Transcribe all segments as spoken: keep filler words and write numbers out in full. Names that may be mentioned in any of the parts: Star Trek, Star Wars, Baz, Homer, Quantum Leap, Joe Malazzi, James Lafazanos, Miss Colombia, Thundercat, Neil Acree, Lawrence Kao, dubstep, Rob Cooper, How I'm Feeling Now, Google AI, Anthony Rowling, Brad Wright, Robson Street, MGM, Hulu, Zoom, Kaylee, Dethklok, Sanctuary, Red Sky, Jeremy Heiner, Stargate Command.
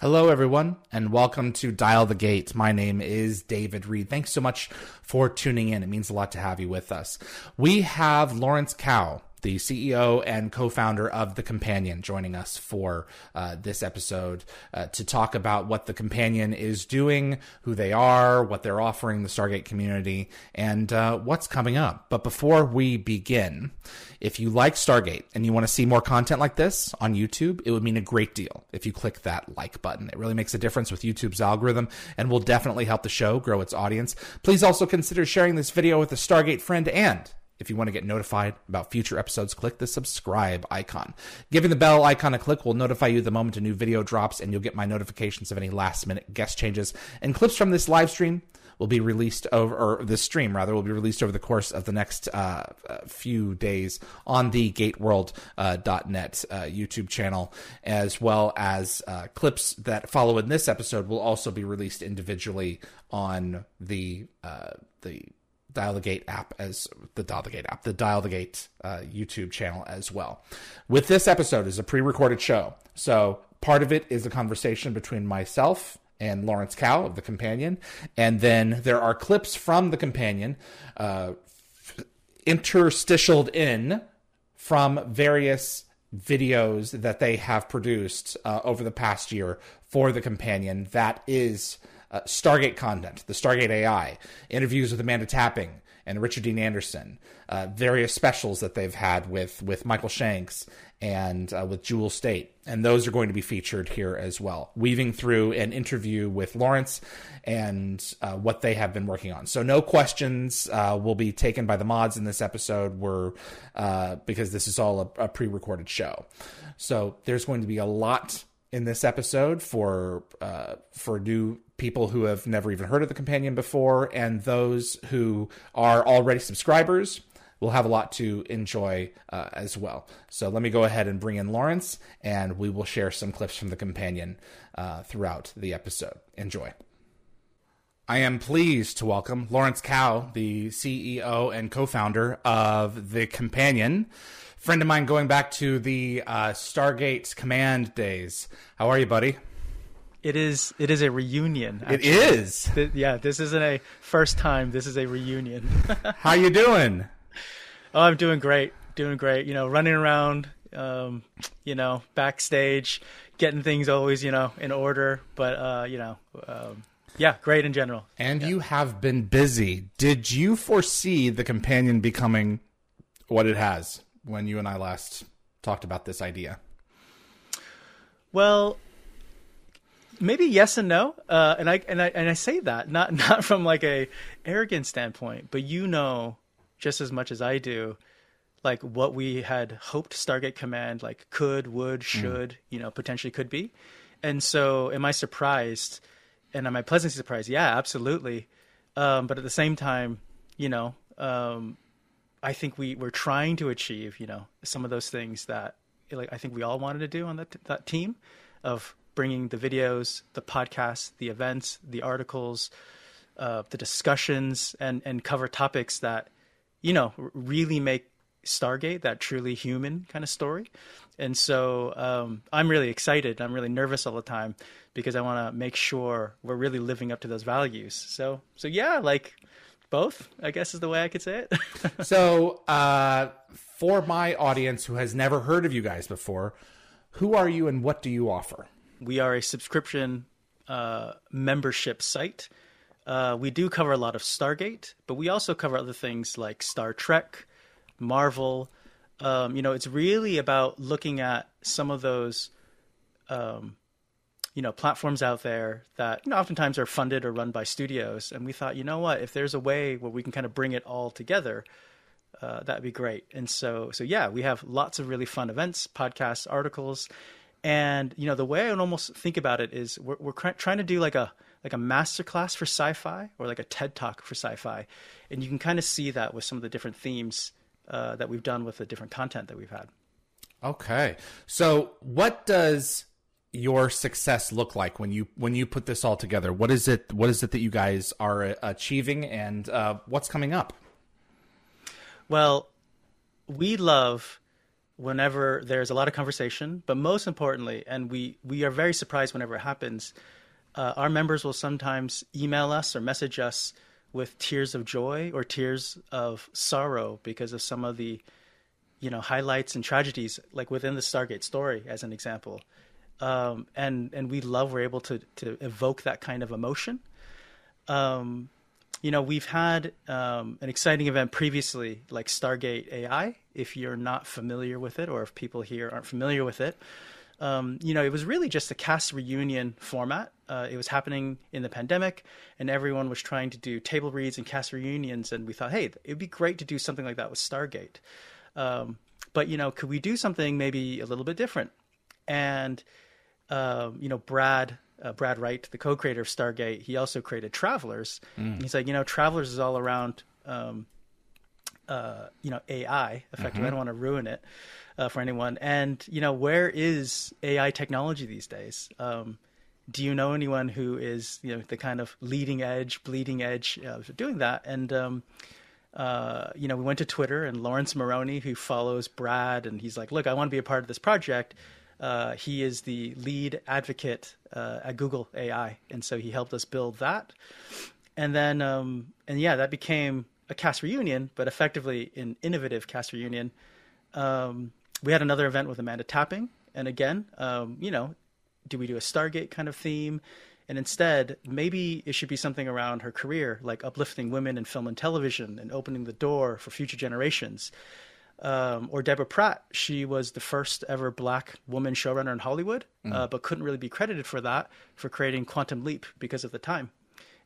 Hello, everyone, and welcome to Dial the Gate. My name is David Reed. Thanks so much for tuning in. It means a lot to have you with us. We have Lawrence Kao, the C E O and co-founder of The Companion, joining us for uh, this episode uh, to talk about what The Companion is doing, who they are, what they're offering the Stargate community, and uh, what's coming up. But before we begin, if you like Stargate and you want to see more content like this on YouTube, it would mean a great deal if you click that like button. It really makes a difference with YouTube's algorithm and will definitely help the show grow its audience. Please also consider sharing this video with a Stargate friend, and if you want to get notified about future episodes, click the subscribe icon. Giving the bell icon a click will notify you the moment a new video drops, and you'll get my notifications of any last-minute guest changes and clips from this live stream. Will be released over, or this stream rather, will be released over the course of the next uh, few days on the gate world dot net uh, uh, YouTube channel, as well as uh, clips that follow in this episode will also be released individually on the uh, the Dial the Gate app as the Dial the Gate app, the Dial the Gate uh, YouTube channel as well. With this episode is a pre-recorded show, so part of it is a conversation between myself and Lawrence Kao of The Companion. And then there are clips from The Companion uh, f- interstitialed in from various videos that they have produced uh, over the past year for The Companion. That is uh, Stargate content, the Stargate A I, interviews with Amanda Tapping and Richard Dean Anderson, uh, various specials that they've had with, with Michael Shanks and uh, with Jewel Staite. And those are going to be featured here as well, weaving through an interview with Lawrence and uh, what they have been working on. So no questions uh, will be taken by the mods in this episode we're, uh, because this is all a, a pre-recorded show. So there's going to be a lot in this episode for uh, for new people who have never even heard of The Companion before, and those who are already subscribers will have a lot to enjoy uh, as well. So let me go ahead and bring in Lawrence, and we will share some clips from The Companion uh, throughout the episode. Enjoy. I am pleased to welcome Lawrence Kao, the C E O and co-founder of The Companion. Friend of mine going back to the uh, Stargate Command days. How are you, buddy? It is it is a reunion. Actually. It is. Th- yeah, this isn't a first time. This is a reunion. How you doing? Oh, I'm doing great. Doing great. You know, running around, um, you know, backstage, getting things always, you know, in order. But, uh, you know, um, yeah, great in general. And yeah. You have been busy. Did you foresee The Companion becoming what it has when you and I last talked about this idea? Well, maybe yes and no. Uh, and I, and I, and I say that not, not from like a arrogant standpoint, but you know, just as much as I do, like what we had hoped Stargate Command, like could, would, should, mm. you know, potentially could be. And so am I surprised? And am I pleasantly surprised? Yeah, absolutely. Um, but at the same time, you know, um, I think we were trying to achieve, you know, some of those things that like, I think we all wanted to do on that, t- that team of bringing the videos, the podcasts, the events, the articles, uh, the discussions, and, and cover topics that, you know, really make Stargate that truly human kind of story. And so um, I'm really excited. I'm really nervous all the time because I want to make sure we're really living up to those values. So, so yeah, like both, I guess is the way I could say it. So uh, for my audience who has never heard of you guys before, who are you and what do you offer? We are a subscription uh, membership site. Uh, we do cover a lot of Stargate, but we also cover other things like Star Trek, Marvel. Um, you know, it's really about looking at some of those, um, you know, platforms out there that you know, oftentimes are funded or run by studios. And we thought, you know what, if there's a way where we can kind of bring it all together, uh, that'd be great. And so, so yeah, we have lots of really fun events, podcasts, articles. And, you know, the way I would almost think about it is we're, we're cr- trying to do like a, like a masterclass for sci-fi, or like a TED Talk for sci-fi. And you can kind of see that with some of the different themes uh, that we've done with the different content that we've had. Okay. So what does your success look like when you, when you put this all together? What is it, what is it that you guys are achieving, and uh, what's coming up? Well, we love whenever there's a lot of conversation, but most importantly, and we, we are very surprised whenever it happens, uh, our members will sometimes email us or message us with tears of joy or tears of sorrow because of some of the, you know, highlights and tragedies, like within the Stargate story, as an example. Um, and, and we love, we're able to, to evoke that kind of emotion. Um, you know, we've had um, an exciting event previously, like Stargate A I, if you're not familiar with it, or if people here aren't familiar with it. Um, you know, it was really just a cast reunion format. Uh, it was happening in the pandemic, and everyone was trying to do table reads and cast reunions. And we thought, hey, it'd be great to do something like that with Stargate. Um, but, you know, could we do something maybe a little bit different? And, um, you know, Brad, uh, Brad Wright, the co-creator of Stargate, he also created Travelers. Mm. He's like, you know, Travelers is all around, um, uh, you know, A I, effectively. Mm-hmm. I don't want to ruin it uh, for anyone. And, you know, where is A I technology these days? Um, do you know anyone who is, you know, the kind of leading edge, bleeding edge uh, doing that? And, um, Uh, you know, we went to Twitter, and Laurence Moroney, who follows Brad, and he's like, look, I want to be a part of this project. Uh, he is the lead advocate uh, at Google A I. And so he helped us build that. And then, um, and yeah, that became a cast reunion, but effectively an innovative cast reunion. Um, we had another event with Amanda Tapping. And again, um, you know, do we do a Stargate kind of theme? And instead, maybe it should be something around her career, like uplifting women in film and television and opening the door for future generations. Um, or Deborah Pratt, she was the first ever Black woman showrunner in Hollywood, mm. uh, but couldn't really be credited for that, for creating Quantum Leap because of the time.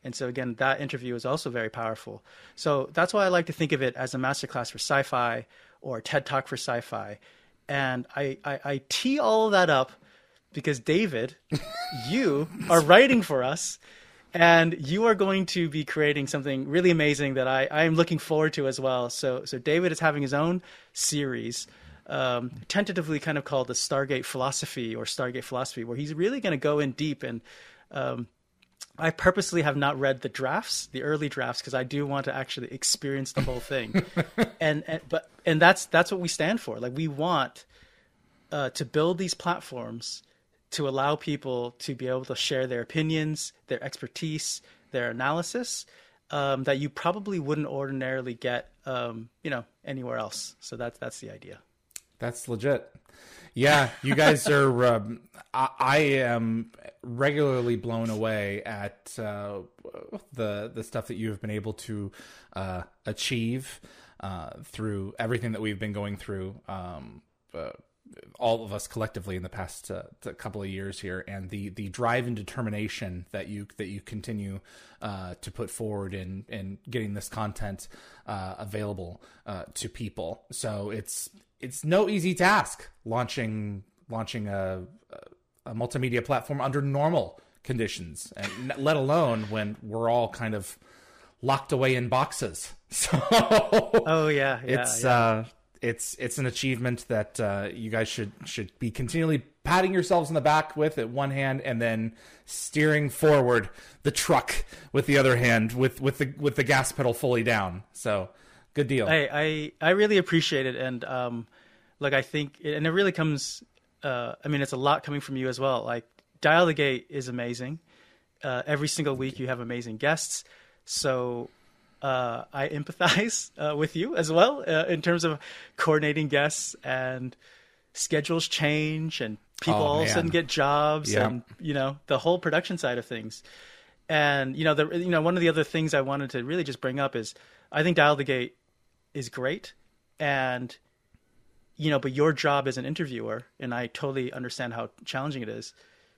And so again, that interview is also very powerful. So that's why I like to think of it as a masterclass for sci-fi, or a TED Talk for sci-fi. And I, I, I tee all of that up because David, you are writing for us, and you are going to be creating something really amazing that I, I am looking forward to as well. So so David is having his own series, um, tentatively kind of called the Stargate Philosophy or Stargate Philosophy, where he's really going to go in deep. And um, I purposely have not read the drafts, the early drafts, because I do want to actually experience the whole thing. and, and but and that's that's what we stand for. Like, we want uh, to build these platforms to allow people to be able to share their opinions, their expertise, their analysis, um, that you probably wouldn't ordinarily get, um, you know, anywhere else. So that's, that's the idea. That's legit. Yeah. You guys are, um, I, I am regularly blown away at, uh, the, the stuff that you've been able to, uh, achieve, uh, through everything that we've been going through, um, uh, all of us collectively in the past uh, couple of years here, and the, the drive and determination that you, that you continue uh, to put forward in, in getting this content uh, available uh, to people. So it's, it's no easy task launching, launching a, a multimedia platform under normal conditions, and let alone when we're all kind of locked away in boxes. So oh yeah, yeah it's, yeah. uh, It's it's an achievement that uh, you guys should should be continually patting yourselves on the back with at one hand, and then steering forward the truck with the other hand, with, with the with the gas pedal fully down. So good deal. I I, I really appreciate it, and um, like I think, it, and it really comes. Uh, I mean, it's a lot coming from you as well. Like, Dial the Gate is amazing. Uh, every single week you have amazing guests. So. Uh, I empathize uh, with you as well uh, in terms of coordinating guests, and schedules change, and people oh, all man. of a sudden get jobs, yeah. and you know, the whole production side of things. And you know, the you know one of the other things I wanted to really just bring up is I think Dial the Gate is great, and you know, but your job as an interviewer, and I totally understand how challenging it is.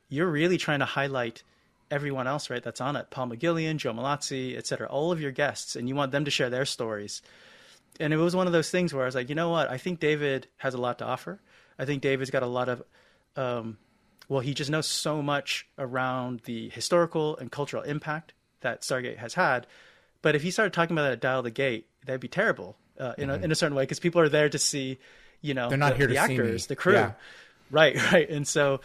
You're really trying to highlight everyone else, right? That's on it. Paul McGillian, Joe Malazzi, et cetera, all of your guests. And you want them to share their stories. and it was one of those things where I was like, you know what? I think David has a lot to offer. I think David's got a lot of, um, well, he just knows so much around the historical and cultural impact that Stargate has had. But if he started talking about that at Dial the Gate, that'd be terrible uh, in, mm-hmm. a, in a certain way, because people are there to see, you know, they're not the, here to the actors, see me. The crew. Yeah. Right, right. And so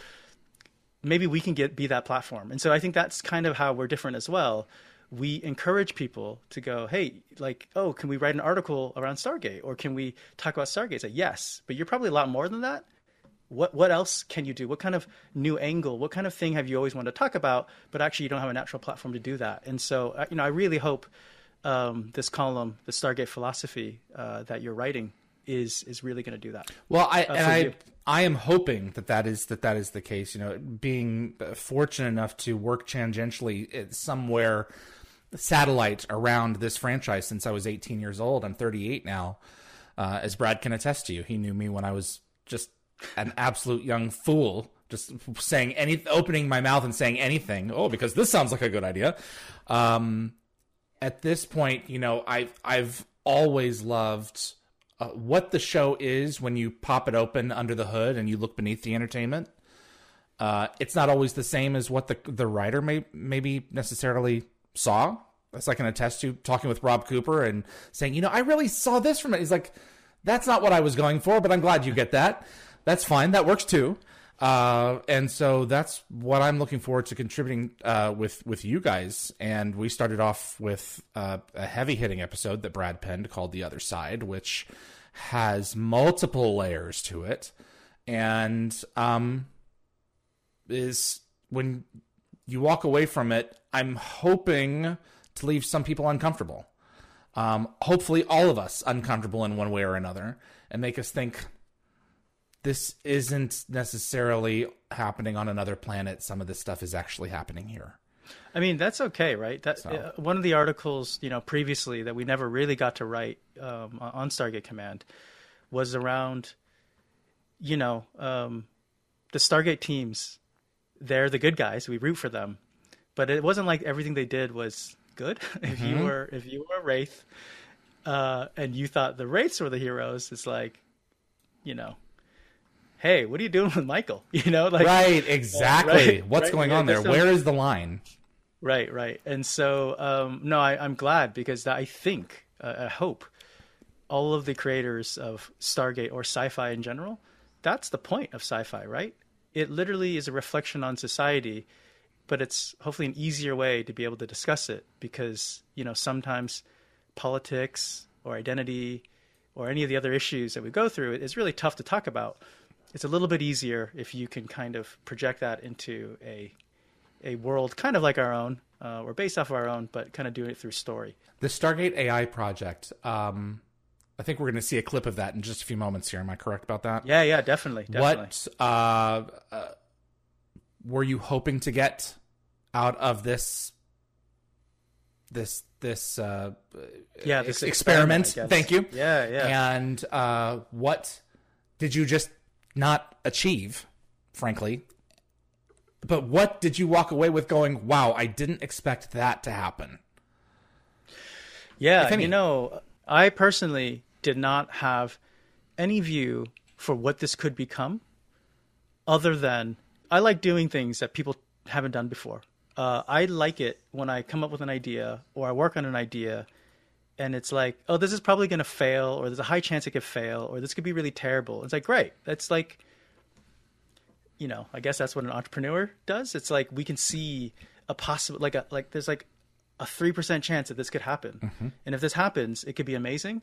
maybe we can get be that platform. And so I think that's kind of how we're different as well. We encourage people to go, hey, like, oh, can we write an article around Stargate? Or can we talk about Stargate? Say, yes, but you're probably a lot more than that. What what else can you do? What kind of new angle? What kind of thing have you always wanted to talk about, but actually you don't have a natural platform to do that? And so, you know, I really hope um, this column, the Stargate Philosophy uh, that you're writing, is is really going to do that. Well, I uh, and I you. I am hoping that that is that that is the case. You know, being fortunate enough to work tangentially somewhere. Satellite around this franchise since I was eighteen years old. I'm thirty-eight now, uh, as Brad can attest to you. He knew me when I was just an absolute young fool, just saying any, opening my mouth and saying anything. Oh, because this sounds like a good idea. Um, at this point, you know, I've I've always loved uh, what the show is when you pop it open under the hood and you look beneath the entertainment. Uh, it's not always the same as what the the writer may maybe necessarily. Saw, as I can attest to, talking with Rob Cooper and saying, you know, I really saw this from it. He's like, that's not what I was going for, but I'm glad you get that. That's fine. That works too. Uh, and so that's what I'm looking forward to contributing uh, with, with you guys. And we started off with uh, a heavy hitting episode that Brad penned called The Other Side, which has multiple layers to it. And um, is when you walk away from it, I'm hoping to leave some people uncomfortable. Um, hopefully all of us uncomfortable in one way or another, and make us think this isn't necessarily happening on another planet. Some of this stuff is actually happening here. I mean, that's okay, right? That so. uh, one of the articles, you know, previously that we never really got to write um, on Stargate Command was around, you know, um, the Stargate teams. They're the good guys. We root for them. But it wasn't like everything they did was good. If mm-hmm. you were if you were a Wraith uh, and you thought the Wraiths were the heroes, it's like, you know, hey, what are you doing with Michael? You know, like right, exactly. Uh, right, What's right, going right, on there? Where is the line? Right, right. And so, um, no, I, I'm glad because I think, uh, I hope, all of the creators of Stargate or sci-fi in general, that's the point of sci-fi, right? It literally is a reflection on society. But it's hopefully an easier way to be able to discuss it because, you know, sometimes politics or identity or any of the other issues that we go through is really tough to talk about. It's a little bit easier if you can kind of project that into a a world kind of like our own uh, or based off of our own, but kind of doing it through story. The Stargate A I project, um, I think we're going to see a clip of that in just a few moments here. Am I correct about that? Yeah, yeah, definitely. definitely. What uh, uh, were you hoping to get out of this, this, this, uh, yeah, this experiment. experiment Thank you. Yeah. Yeah. And, uh, what did you just not achieve, frankly, but what did you walk away with going, wow, I didn't expect that to happen? Yeah. You know, I personally did not have any view for what this could become other than I like doing things that people haven't done before. Uh, I like it when I come up with an idea or I work on an idea and it's like, oh, this is probably going to fail or there's a high chance it could fail or this could be really terrible. It's like, great. That's like, you know, I guess that's what an entrepreneur does. It's like we can see a possible, like a, like there's like a three percent chance that this could happen. Mm-hmm. And if this happens, it could be amazing.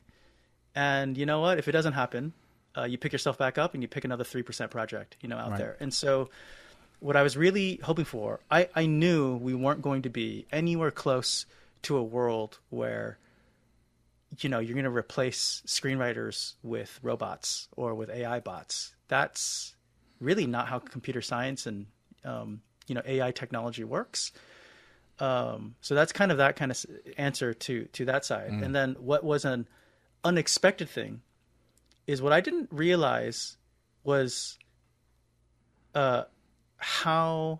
And you know what? If it doesn't happen, uh, you pick yourself back up and you pick another three percent project, you know, out right. there. And so what I was really hoping for, I, I knew we weren't going to be anywhere close to a world where, you know, you're going to replace screenwriters with robots or with A I bots. That's really not how computer science and, um, you know, A I technology works. Um, so that's kind of that kind of answer to, to that side. Mm. And then what was an unexpected thing is what I didn't realize was, uh, how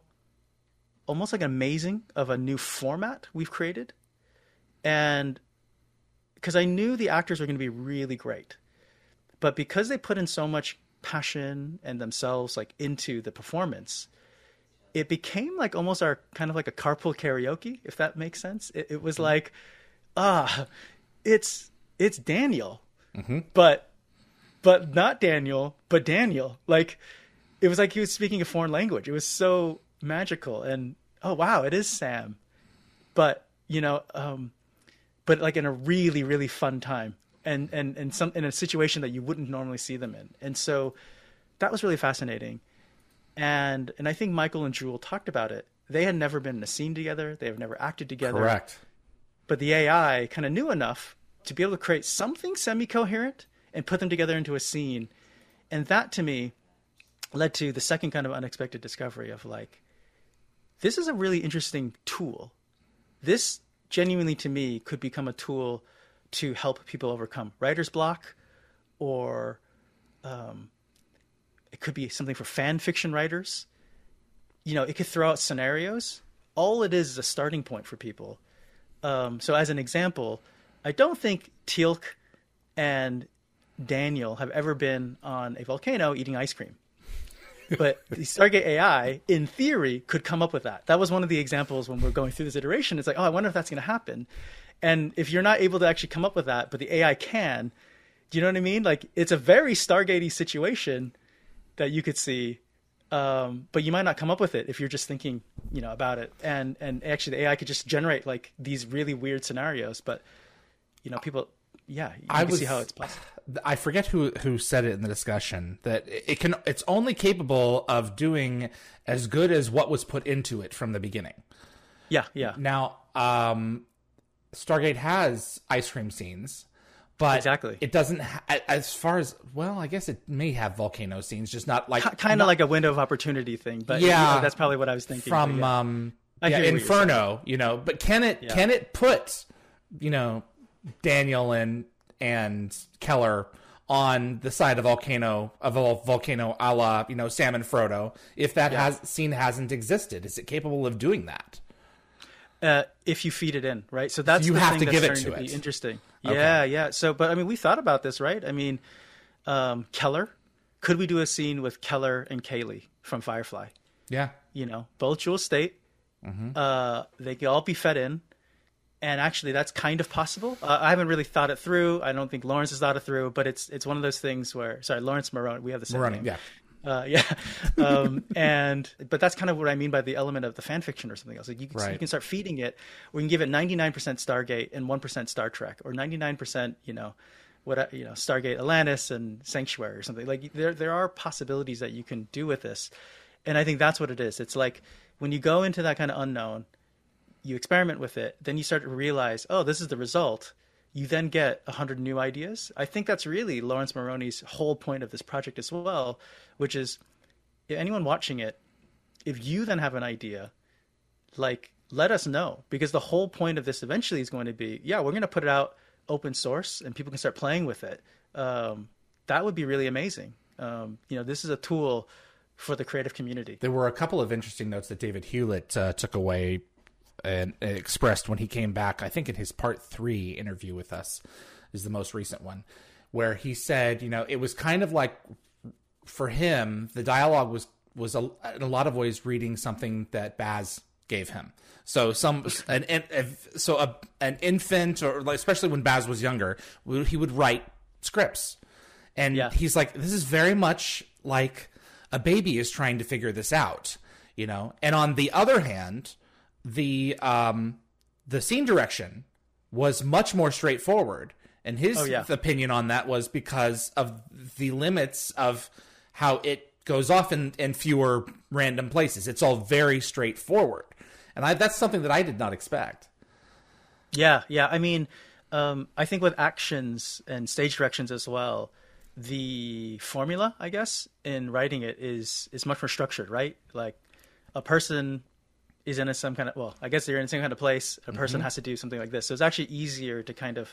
almost like amazing of a new format we've created and because I knew the actors were going to be really great, but because they put in so much passion and themselves like into the performance, it became like almost our kind of like a carpool karaoke, if that makes sense. It, it was mm-hmm. like, ah, it's, it's Daniel, mm-hmm. but, but not Daniel, but Daniel. Like, it was like he was speaking a foreign language. It was so magical. And, oh, wow, it is Sam. But, you know, um, but like in a really, really fun time and, and, and some, in a situation that you wouldn't normally see them in. And so that was really fascinating. And, and I think Michael and Jewel talked about it. They had never been in a scene together. They have never acted together. Correct. But the A I kind of knew enough to be able to create something semi-coherent and put them together into a scene. And that to me led to the second kind of unexpected discovery of like, this is a really interesting tool. This genuinely to me could become a tool to help people overcome writer's block, or um, it could be something for fan fiction writers. You know, it could throw out scenarios. All it is is a starting point for people. Um, so as an example, I don't think Teal'c and Daniel have ever been on a volcano eating ice cream. But the Stargate A I, in theory, could come up with that. That was one of the examples when we we're going through this iteration. It's like, oh, I wonder if that's going to happen. And if you're not able to actually come up with that, but the A I can, do you know what I mean? Like, it's a very Stargate-y situation that you could see, um, but you might not come up with it if you're just thinking, you know, about it. And and actually, the A I could just generate like these really weird scenarios. But you know, people. Yeah, you I can was, see how it's possible. I forget who, who said it in the discussion that it can. It's only capable of doing as good as what was put into it from the beginning. Yeah, yeah. Now, um, Stargate has ice cream scenes, but exactly. It doesn't. Ha- as far as well, I guess it may have volcano scenes, just not like K- kind of like a window of opportunity thing. But yeah, you know, that's probably what I was thinking. From yeah. um, yeah, Inferno, you know. But can it? Yeah. Can it put? You know. Daniel and and Keller on the side of volcano of a volcano a la, you know, Sam and Frodo, if that yeah. has scene hasn't existed, is it capable of doing that? Uh, if you feed it in, right? So that's so you the have thing to give it to, to it. Be interesting. Okay. Yeah, yeah. So, but I mean, we thought about this, right? I mean, um, Keller, could we do a scene with Keller and Kaylee from Firefly? Yeah, you know, both Jewel Staite. Mm-hmm. Uh, they could all be fed in. And actually, that's kind of possible. Uh, I haven't really thought it through. I don't think Lawrence has thought it through, but it's it's one of those things where, sorry, Laurence Moroney, we have the same Moroney, name. Yeah. Uh, yeah. Um, and, but that's kind of what I mean by the element of the fan fiction or something else. Like you, right. You can start feeding it. We can give it ninety-nine percent Stargate and one percent Star Trek, or ninety-nine percent, you know, what, you know, Stargate Atlantis and Sanctuary or something. Like there, there are possibilities that you can do with this. And I think that's what it is. It's like when you go into that kind of unknown, you experiment with it, then you start to realize, oh, this is the result. You then get a hundred new ideas. I think that's really Laurence Moroney's whole point of this project as well, which is anyone watching it, if you then have an idea, like, let us know, because the whole point of this eventually is going to be, yeah, we're going to put it out open source and people can start playing with it. Um, that would be really amazing. Um, you know, this is a tool for the creative community. There were a couple of interesting notes that David Hewlett uh, took away and expressed when he came back, I think in his part three interview with us is the most recent one, where he said, you know, it was kind of like for him, the dialogue was, was a, in a lot of ways reading something that Baz gave him. So some, an, an so a, an infant, or like, especially when Baz was younger, he would write scripts. And yeah. He's like, this is very much like a baby is trying to figure this out, you know? And on the other hand, The um the scene direction was much more straightforward, and his oh, yeah. opinion on that was because of the limits of how it goes off in, in fewer random places. It's all very straightforward, and I, that's something that I did not expect. Yeah, yeah. I mean, um, I think with actions and stage directions as well, the formula, I guess, in writing it is is much more structured, right? Like a person. Is in a, some kind of, well, I guess you're in some kind of place, a person mm-hmm. has to do something like this. So it's actually easier to kind of,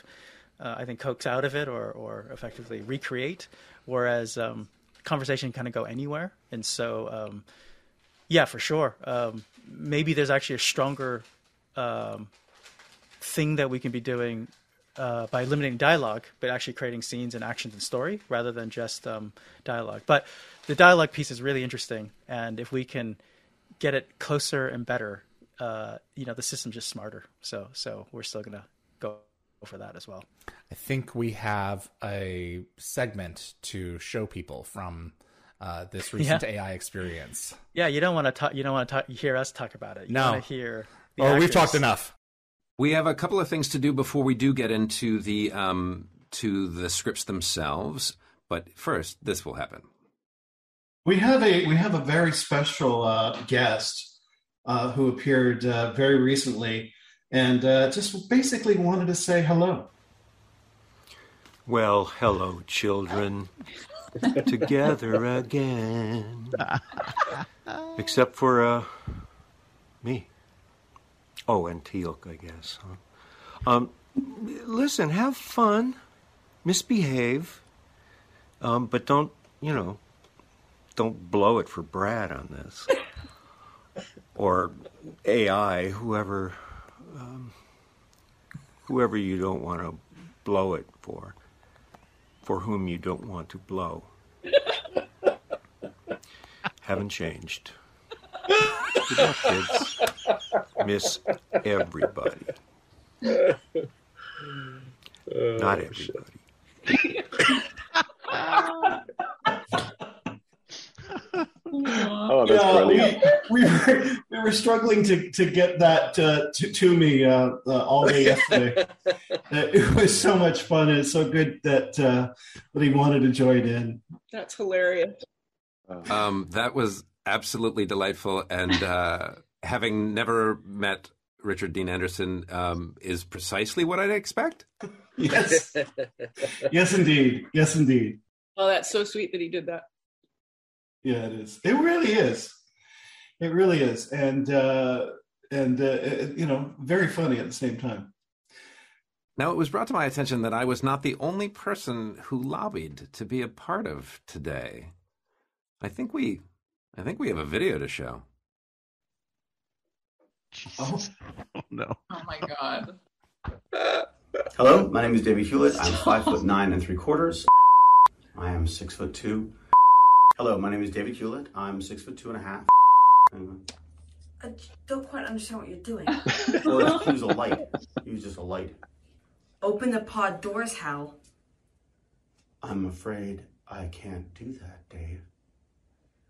uh, I think, coax out of it or, or effectively recreate, whereas um, conversation kind of go anywhere. And so, um, yeah, for sure. Um, maybe there's actually a stronger um, thing that we can be doing uh, by limiting dialogue, but actually creating scenes and actions and story rather than just um, dialogue. But the dialogue piece is really interesting. And if we can get it closer and better, uh, you know, the system's just smarter. So, so we're still going to go for that as well. I think we have a segment to show people from uh, this recent yeah. A I experience. Yeah. You don't want to talk, you don't want to talk, hear us talk about it. You no. want to hear. Oh, actors. We've talked enough. We have a couple of things to do before we do get into the, um, to the scripts themselves. But first, this will happen. We have a, we have a very special uh, guest uh, who appeared uh, very recently and uh, just basically wanted to say hello. Well, hello, children. Together again. Except for uh, me. Oh, and Teal'c, I guess. Huh? Um, listen, have fun, misbehave, um, but don't, you know, don't blow it for Brad on this. Or A I, whoever, um, whoever you don't want to blow it for, for whom you don't want to blow. Haven't changed. Good luck, kids. Miss everybody. Oh, not everybody. Oh, that's yeah, brilliant. We, we, were, we were struggling to, to get that uh, to, to me uh, uh, all day yesterday. uh, it was so much fun. It's so good that, uh, that he wanted to join in. That's hilarious. Um, that was absolutely delightful. And uh, having never met Richard Dean Anderson um, is precisely what I'd expect. Yes. Yes, indeed. Yes, indeed. Oh, that's so sweet that he did that. Yeah, it is. It really is. It really is. And, uh, and uh, it, you know, very funny at the same time. Now, it was brought to my attention that I was not the only person who lobbied to be a part of today. I think we, I think we have a video to show. Oh. Oh no! Oh my God! Hello, my name is David Hewlett. I'm five foot nine and three quarters. I am six foot two. Hello, my name is David Hewlett. I'm six foot two and a half. I don't quite understand what you're doing. Well, use a light. Use just a light. Open the pod doors, Hal. I'm afraid I can't do that, Dave.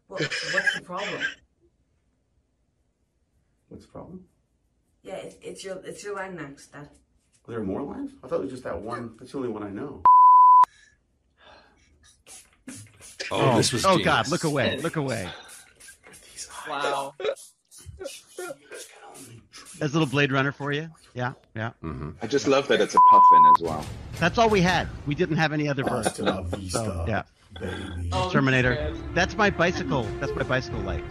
Well, what's the problem? What's the problem? Yeah, it, it's your it's your line next. That. Are there more lines? I thought it was just that one. That's the only one I know. Oh, oh this was. Oh genius. God! Look away! Look away! Wow. That's a little Blade Runner for you. Yeah, yeah. Mm-hmm. I just love that it's a puffin as well. That's all we had. We didn't have any other birds. So, yeah. Baby. Oh, Terminator. Man. That's my bicycle. That's my bicycle light.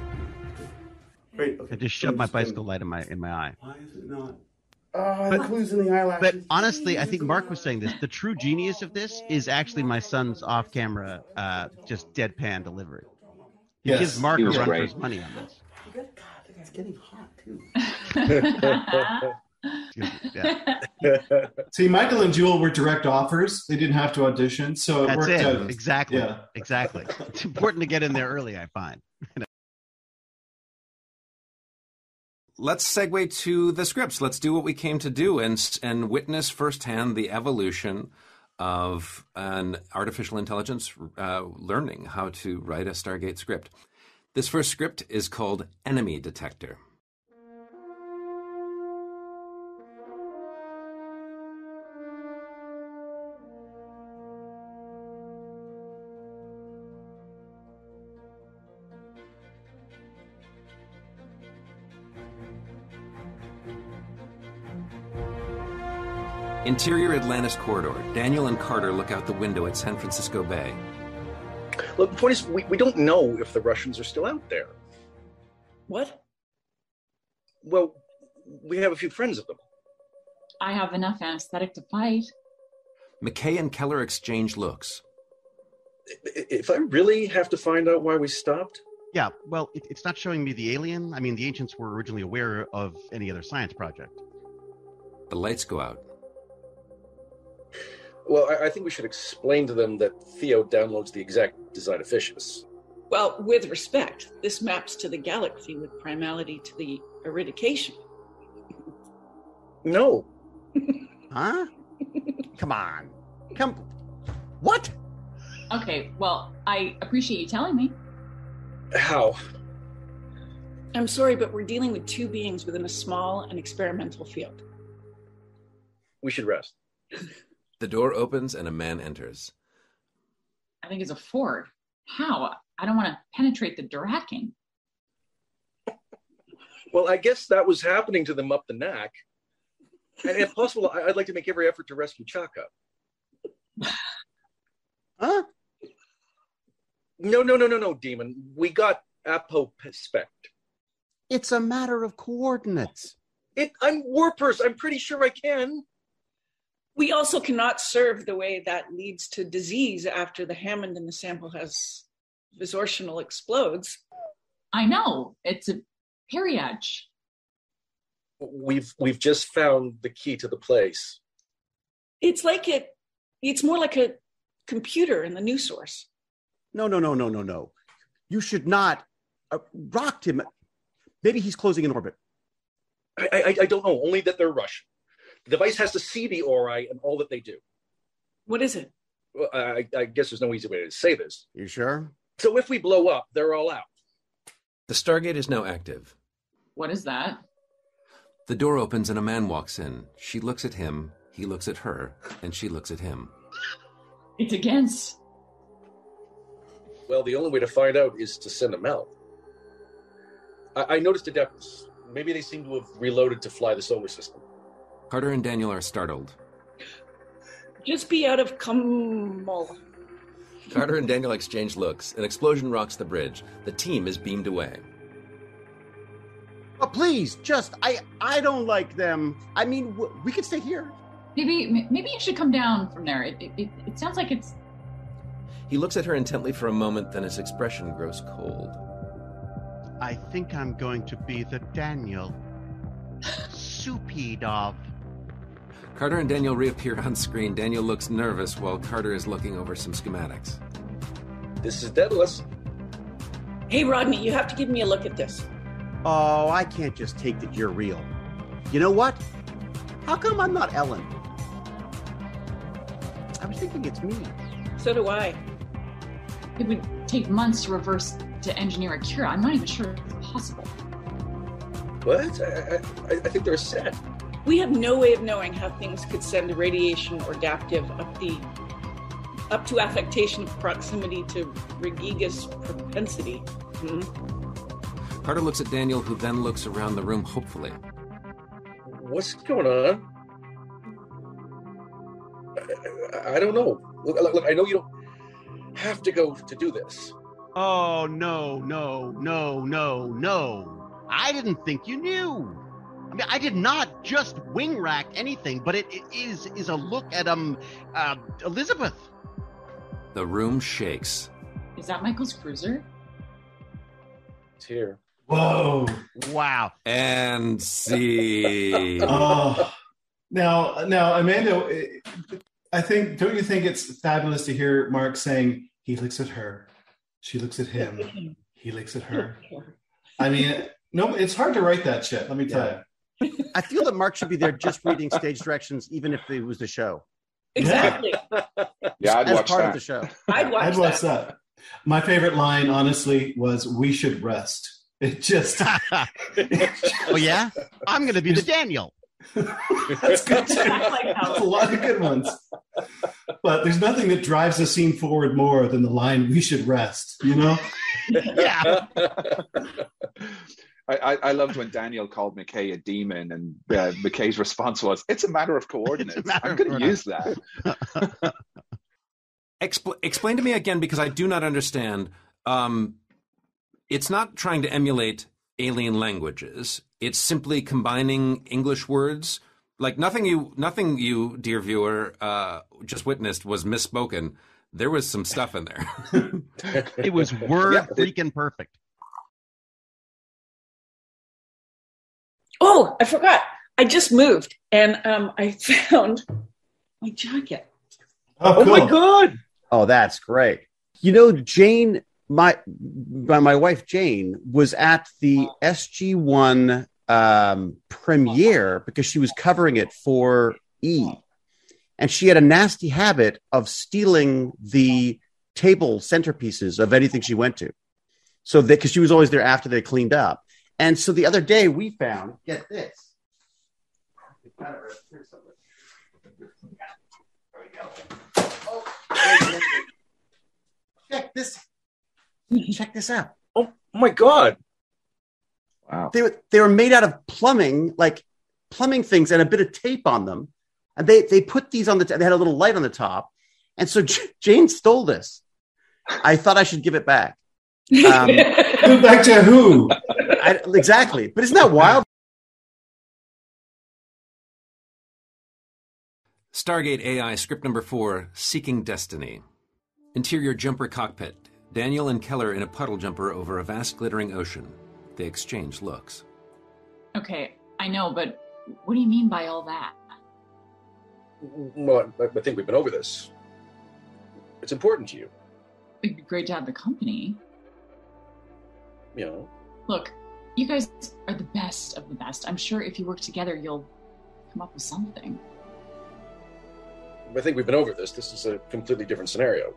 Wait, okay. I just shoved my bicycle light in my in my eye. Why is it not? Oh, I'm but, losing the eyelashes. But honestly, I think Mark was saying this. The true genius of this is actually my son's off-camera, uh, just deadpan delivery. He yes, gives Mark a run for his money on this. God, it's getting hot too. Yeah. See, Michael and Jewel were direct offers. They didn't have to audition, so it That's worked it. out. Exactly. Yeah. Exactly. It's important to get in there early, I find. Let's segue to the scripts. Let's do what we came to do and and witness firsthand the evolution of an artificial intelligence uh, learning how to write a Stargate script. This first script is called Enemy Detector. Interior Atlantis corridor. Daniel and Carter look out the window at San Francisco Bay. Look, the point is, we, we don't know if the Russians are still out there. What? Well, we have a few friends of them. I have enough anesthetic to fight. McKay and Keller exchange looks. If I really have to find out why we stopped? Yeah, well, it, it's not showing me the alien. I mean, the ancients were originally aware of any other science project. The lights go out. Well, I, I think we should explain to them that Theo downloads the exact design of Fishes. Well, with respect, this maps to the galaxy with primality to the eradication. No. Huh? Come on. Come. What? Okay, well, I appreciate you telling me. How? I'm sorry, but we're dealing with two beings within a small and experimental field. We should rest. The door opens and a man enters. I think it's a Ford. How? I don't want to penetrate the Draken. Well, I guess that was happening to them up the Knack. And if possible, I'd like to make every effort to rescue Chaka. Huh? No, no, no, no, no, Demon. We got apospect. It's a matter of coordinates. It, I'm Warpers. I'm pretty sure I can. We also cannot serve the way that leads to disease after the Hammond in the sample has visortional explodes. I know. It's a periage. We've we've just found the key to the place. It's like it. It's more like a computer in the new source. No, no, no, no, no, no. You should not uh, rocked him. Maybe he's closing in orbit. I, I I don't know. Only that they're Russian. The device has to see the auri and all that they do. What is it? Well, I, I guess there's no easy way to say this. You sure? So if we blow up, they're all out. The Stargate is now active. What is that? The door opens and a man walks in. She looks at him, he looks at her, and she looks at him. It's against. Well, the only way to find out is to send them out. I, I noticed Adeptus. Maybe they seem to have reloaded to fly the solar system. Carter and Daniel are startled. Just be out of Kumul. Carter and Daniel exchange looks. An explosion rocks the bridge. The team is beamed away. Oh, please, just, I I don't like them. I mean, w- we could stay here. Maybe maybe you should come down from there. It, it it sounds like it's... He looks at her intently for a moment, then his expression grows cold. I think I'm going to be the Daniel. Soupy dog. Carter and Daniel reappear on screen. Daniel looks nervous while Carter is looking over some schematics. This is Daedalus. Hey, Rodney, you have to give me a look at this. Oh, I can't just take that you're real. You know what? How come I'm not Ellen? I was thinking it's me. So do I. It would take months to reverse to engineer a cure. I'm not even sure it's possible. What? I, I, I think they're sad. We have no way of knowing how things could send radiation or adaptive up the up to affectation of proximity to regigas propensity. Hmm? Carter looks at Daniel, who then looks around the room hopefully. What's going on? I, I, I don't know. Look, look, I know you don't have to go to do this. Oh, no, no, no, no, no. I didn't think you knew. I mean, I did not just wing rack anything, but it, it is is a look at um uh, Elizabeth. The room shakes. Is that Michael's cruiser? It's here. Whoa! Wow! And see. Oh, now, now, Amanda, I think. Don't you think it's fabulous to hear Mark saying he looks at her, she looks at him, he looks at her. I mean, no, it's hard to write that shit. Let me tell yeah. you. I feel that Mark should be there just reading stage directions, even if it was the show. Exactly. Yeah, yeah I'd As watch part that. Of the show. I'd watch, I'd watch that. that. My favorite line, honestly, was "We should rest." It just, it just... Oh yeah, I'm going to be the Daniel. That's good too. That's a lot of good ones. But there's nothing that drives the scene forward more than the line "We should rest." You know? Yeah. I, I, I loved when Daniel called McKay a demon, and uh, McKay's response was, "It's a matter of coordinates. Matter I'm going to use that." Expl- explain to me again, because I do not understand. Um, it's not trying to emulate alien languages. It's simply combining English words. Like nothing you, nothing you, dear viewer, uh, just witnessed was misspoken. There was some stuff in there. It was word yeah, freaking it... perfect. Oh, I forgot. I just moved, and um, I found my jacket. Oh, cool. Oh my God. Oh, that's great. You know, Jane, my by my wife, Jane, was at the S G one um, premiere because she was covering it for E! And she had a nasty habit of stealing the table centerpieces of anything she went to. So they, because she was always there after they cleaned up. And so the other day we found, get this. There we go. Oh, check this. Check this out. Oh my God. Wow. They were, they were made out of plumbing, like plumbing things and a bit of tape on them. And they, they put these on the, t- they had a little light on the top. And so J- Jane stole this. I thought I should give it back. Um, back to who? I, exactly. But isn't that wild? Stargate A I script number four, Seeking Destiny. Interior jumper cockpit. Daniel and Keller in a puddle jumper over a vast glittering ocean. They exchange looks. Okay, I know, but what do you mean by all that? Well, I think we've been over this. It's important to you. Great to have the company. You know. Look, you guys are the best of the best. I'm sure if you work together, you'll come up with something. I think we've been over this. This is a completely different scenario.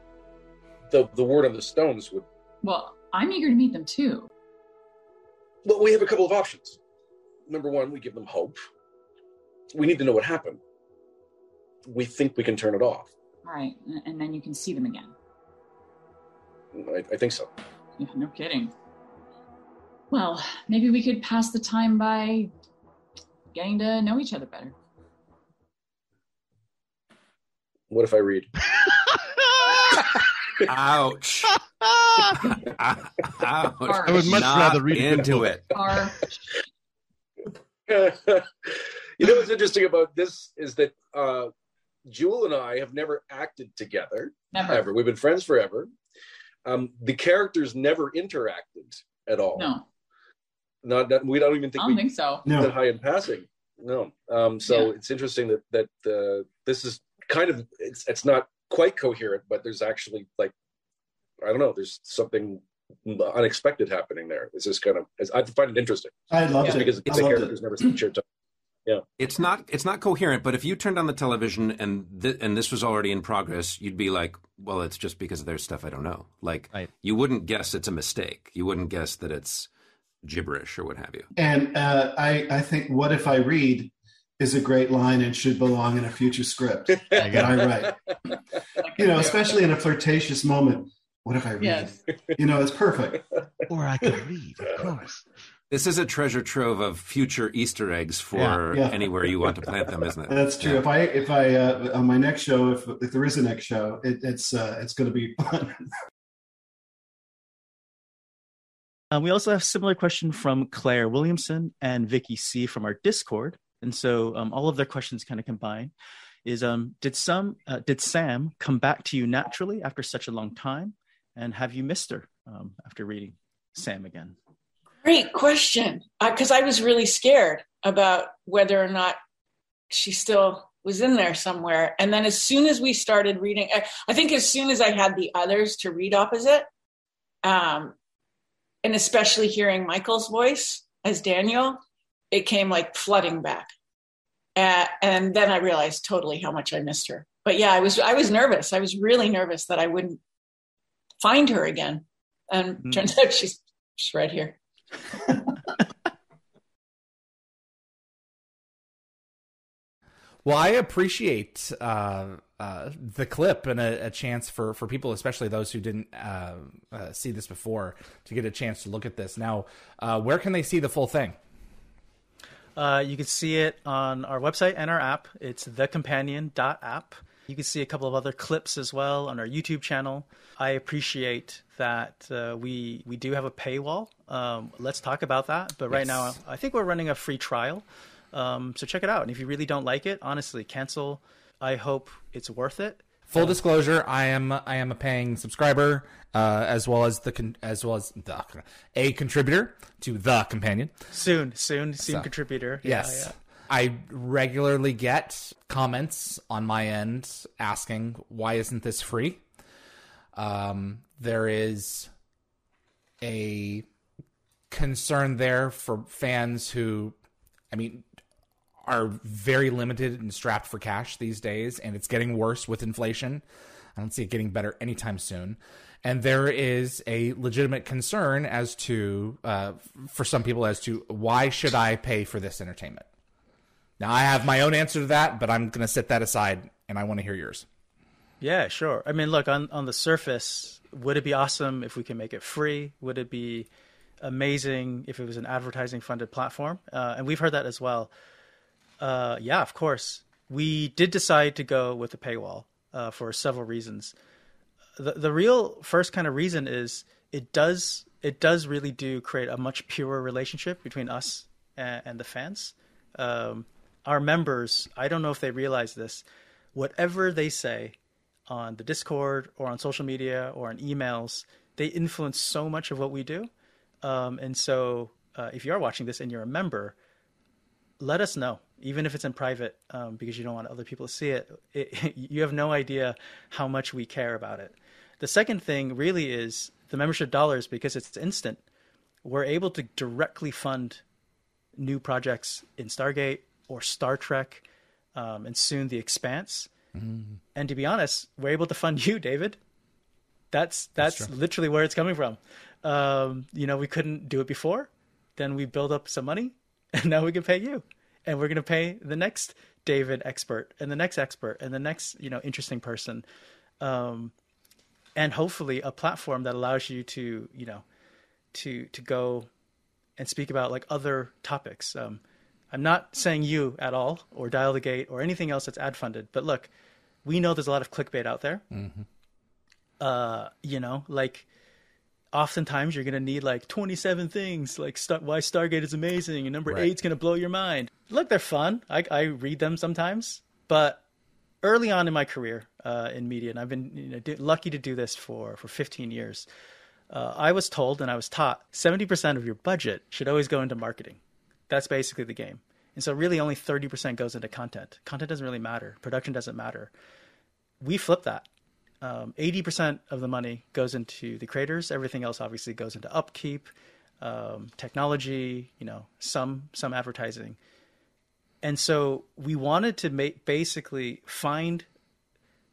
The the word on the stones would... Well, I'm eager to meet them too. Well, we have a couple of options. Number one, we give them hope. We need to know what happened. We think we can turn it off. All right, and then you can see them again. I, I think so. Yeah, no kidding. Well, maybe we could pass the time by getting to know each other better. What if I read? Ouch. Ouch. I would much Not rather read into it. it. You know what's interesting about this is that uh, Jewel and I have never acted together. Never. Ever. We've been friends forever. Um, the characters never interacted at all. No. Not, not we don't even think I don't we think so. Did no. high in passing. No. Um, so yeah. It's interesting that that uh, this is kind of it's it's not quite coherent, but there's actually like I don't know. There's something unexpected happening there. It's just kind of I find it interesting. I love it because the characters it. never shared time. Yeah. It's not it's not coherent, but if you turned on the television and th- and this was already in progress, you'd be like, well, it's just because there's stuff I don't know. Like, right. You wouldn't guess it's a mistake. You wouldn't guess that it's gibberish or what have you. And uh, I, I think What If I Read is a great line and should belong in a future script. I got I write. You know, especially in a flirtatious moment. What if I read? Yes. You know, it's perfect. Or I could read, of course. This is a treasure trove of future Easter eggs for yeah, yeah. anywhere you want to plant them, isn't it? That's true. Yeah. If I, if I, uh, on my next show, if, if there is a next show, it, it's, uh, it's going to be fun. um, we also have a similar question from Claire Williamson and Vicky C from our Discord. And so um, all of their questions kind of combine is, um, did some, uh, did Sam come back to you naturally after such a long time? And have you missed her um, after reading Sam again? Great question, because uh, I was really scared about whether or not she still was in there somewhere. And then as soon as we started reading, I, I think as soon as I had the others to read opposite, um, and especially hearing Michael's voice as Daniel, it came like flooding back. Uh, and then I realized totally how much I missed her. But yeah, I was I was nervous. I was really nervous that I wouldn't find her again. And mm-hmm. turns out she's, she's right here. Well, I appreciate uh, uh, the clip and a, a chance for, for people, especially those who didn't uh, uh, see this before, to get a chance to look at this. Now, uh, where can they see the full thing? Uh, you can see it on our website and our app. It's the companion dot app. You can see a couple of other clips as well on our YouTube channel. I appreciate that uh, we we do have a paywall. Um, let's talk about that. But right yes. now, I think we're running a free trial. Um, so check it out. And if you really don't like it, honestly, cancel. I hope it's worth it. Full um, disclosure: I am I am a paying subscriber, uh, as well as the con- as well as the, a contributor to The Companion. Soon, soon, soon, so, contributor. Yes. Yeah, yeah. I regularly get comments on my end asking, why isn't this free? Um, there is a concern there for fans who, I mean, are very limited and strapped for cash these days, and it's getting worse with inflation. I don't see it getting better anytime soon. And there is a legitimate concern as to, uh, for some people, as to why should I pay for this entertainment? Now, I have my own answer to that, but I'm going to set that aside, and I want to hear yours. Yeah, sure. I mean, look, on, on the surface, would it be awesome if we can make it free? Would it be amazing if it was an advertising-funded platform? Uh, and we've heard that as well. Uh, yeah, of course. We did decide to go with a paywall uh, for several reasons. The the real first kind of reason is it does it does really do create a much purer relationship between us and, and the fans. Um, our members, I don't know if they realize this, whatever they say on the Discord or on social media or on emails, they influence so much of what we do. Um, and so uh, if you're watching this and you're a member, let us know, even if it's in private, um, because you don't want other people to see it. It, it. You have no idea how much we care about it. The second thing really is the membership dollars, because it's instant. We're able to directly fund new projects in Stargate or Star Trek, um, and soon The Expanse. Mm-hmm. And to be honest, we're able to fund you, David. That's that's, that's literally where it's coming from. Um, you know, we couldn't do it before. Then we build up some money, and now we can pay you. And we're going to pay the next David expert and the next expert and the next, you know, interesting person. Um, and hopefully a platform that allows you to, you know, to, to go and speak about like other topics. Um, I'm not saying you at all or Dial the Gate or anything else that's ad funded, but look, we know there's a lot of clickbait out there. Mm-hmm. Uh, you know, like, oftentimes you're going to need like twenty-seven things, like st- why Stargate is amazing and number right. eight's going to blow your mind. Look, they're fun. I, I read them sometimes, but early on in my career uh, in media, and I've been you know, d- lucky to do this for, for fifteen years, uh, I was told and I was taught seventy percent of your budget should always go into marketing. That's basically the game. And so really only thirty percent goes into content. Content doesn't really matter. Production doesn't matter. We flip that. Um, eighty percent of the money goes into the creators. Everything else obviously goes into upkeep, um, technology, you know, some, some advertising. And so we wanted to make basically find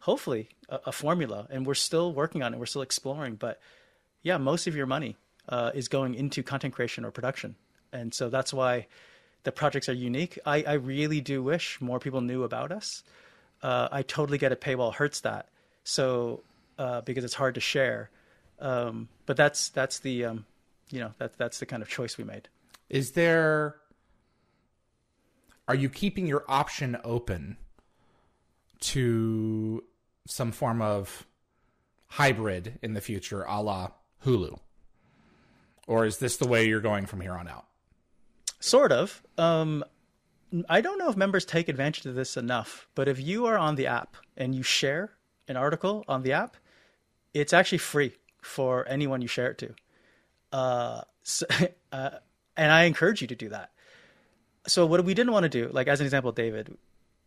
hopefully a, a formula, and we're still working on it. We're still exploring, but yeah, most of your money, uh, is going into content creation or production. And so that's why the projects are unique. I, I really do wish more people knew about us. Uh, I totally get it. Paywall hurts that. So, uh, because it's hard to share, um, but that's that's the um, you know that that's the kind of choice we made. Is there? Are you keeping your option open to some form of hybrid in the future, a la Hulu, or is this the way you're going from here on out? Sort of. Um, I don't know if members take advantage of this enough, but if you are on the app and you share an article on the app, it's actually free for anyone you share it to. Uh, so, uh, and I encourage you to do that. So what we didn't want to do, like as an example, David,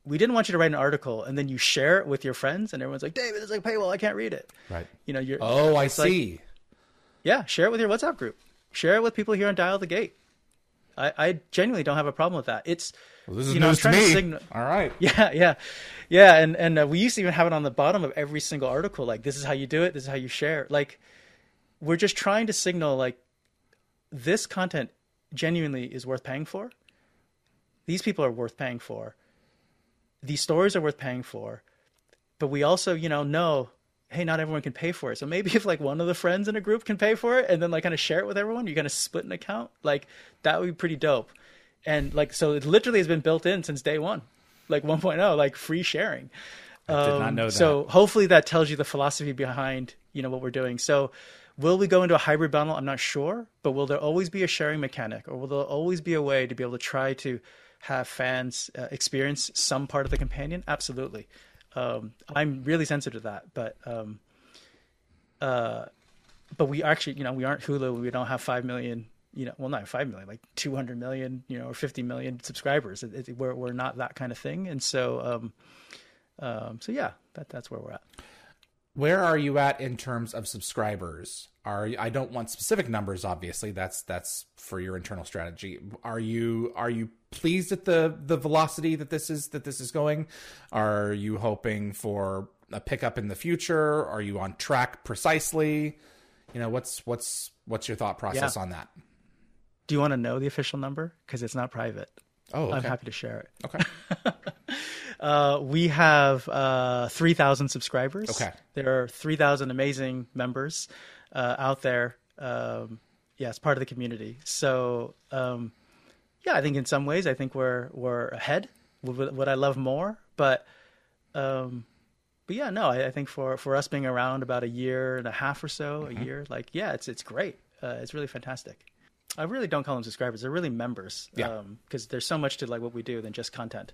we didn't want you to write an article and then you share it with your friends and everyone's like, David, it's like paywall. I can't read it. Right. You know, you're, Oh, I see. Like, yeah. Share it with your WhatsApp group. Share it with people here on Dial the Gate. I, I genuinely don't have a problem with that. It's, well, this is you know, news to me. To signal- All right. Yeah, yeah, yeah. And and uh, we used to even have it on the bottom of every single article. Like, this is how you do it. This is how you share. Like, we're just trying to signal like this content genuinely is worth paying for. These people are worth paying for. These stories are worth paying for. But we also, you know, know, hey, not everyone can pay for it. So maybe if like one of the friends in a group can pay for it and then like kind of share it with everyone, you're going to split an account. Like that would be pretty dope. And like, so it literally has been built in since day one, like one point oh, like free sharing. I did um, not know that. So hopefully that tells you the philosophy behind, you know, what we're doing. So will we go into a hybrid bundle? I'm not sure, but will there always be a sharing mechanic, or will there always be a way to be able to try to have fans uh, experience some part of the companion? Absolutely. Um, I'm really sensitive to that, but, um, uh, but we actually, you know, we aren't Hulu. We don't have five million you know, well, not five million, like two hundred million, you know, or fifty million subscribers. It, it, we're, we're not that kind of thing. And so, um, um, so yeah, that, that's where we're at. Where are you at in terms of subscribers? Are you, I don't want specific numbers, obviously. That's that's for your internal strategy. Are you are you pleased at the the velocity that this is that this is going? Are you hoping for a pickup in the future? Are you on track precisely? You know, what's what's what's your thought process yeah. on that? Do you want to know the official number? Because it's not private. Oh, okay. I'm happy to share it. Okay. Uh, we have uh, three thousand subscribers. Okay. There are three thousand amazing members uh, out there. Um, yeah, it's part of the community. So, um, yeah, I think in some ways, I think we're we're ahead. Would, would I love more? But, um, but yeah, no, I, I think for, for us being around about a year and a half or so, mm-hmm. a year, like, yeah, it's it's great. Uh, it's really fantastic. I really don't call them subscribers. They're really members. Yeah. Um, 'cause there's so much to like what we do than just content.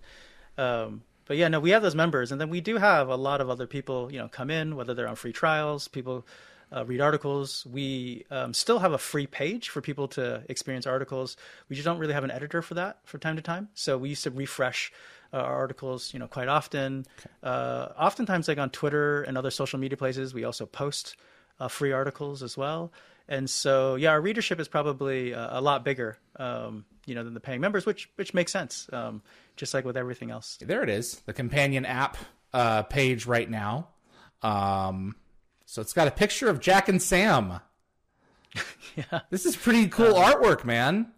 Um, but yeah, no, we have those members, and then we do have a lot of other people, you know, come in, whether they're on free trials, people uh, read articles. We um, still have a free page for people to experience articles. We just don't really have an editor for that from time to time. So we used to refresh uh, our articles, you know, quite often. Okay. Uh, oftentimes like on Twitter and other social media places, we also post uh, free articles as well. And so, yeah, our readership is probably a, a lot bigger, um, you know, than the paying members, which which makes sense, um, just like with everything else. There it is, the Companion app uh, page right now. Um, so it's got a picture of Jack and Sam. Yeah. This is pretty cool um, artwork, man.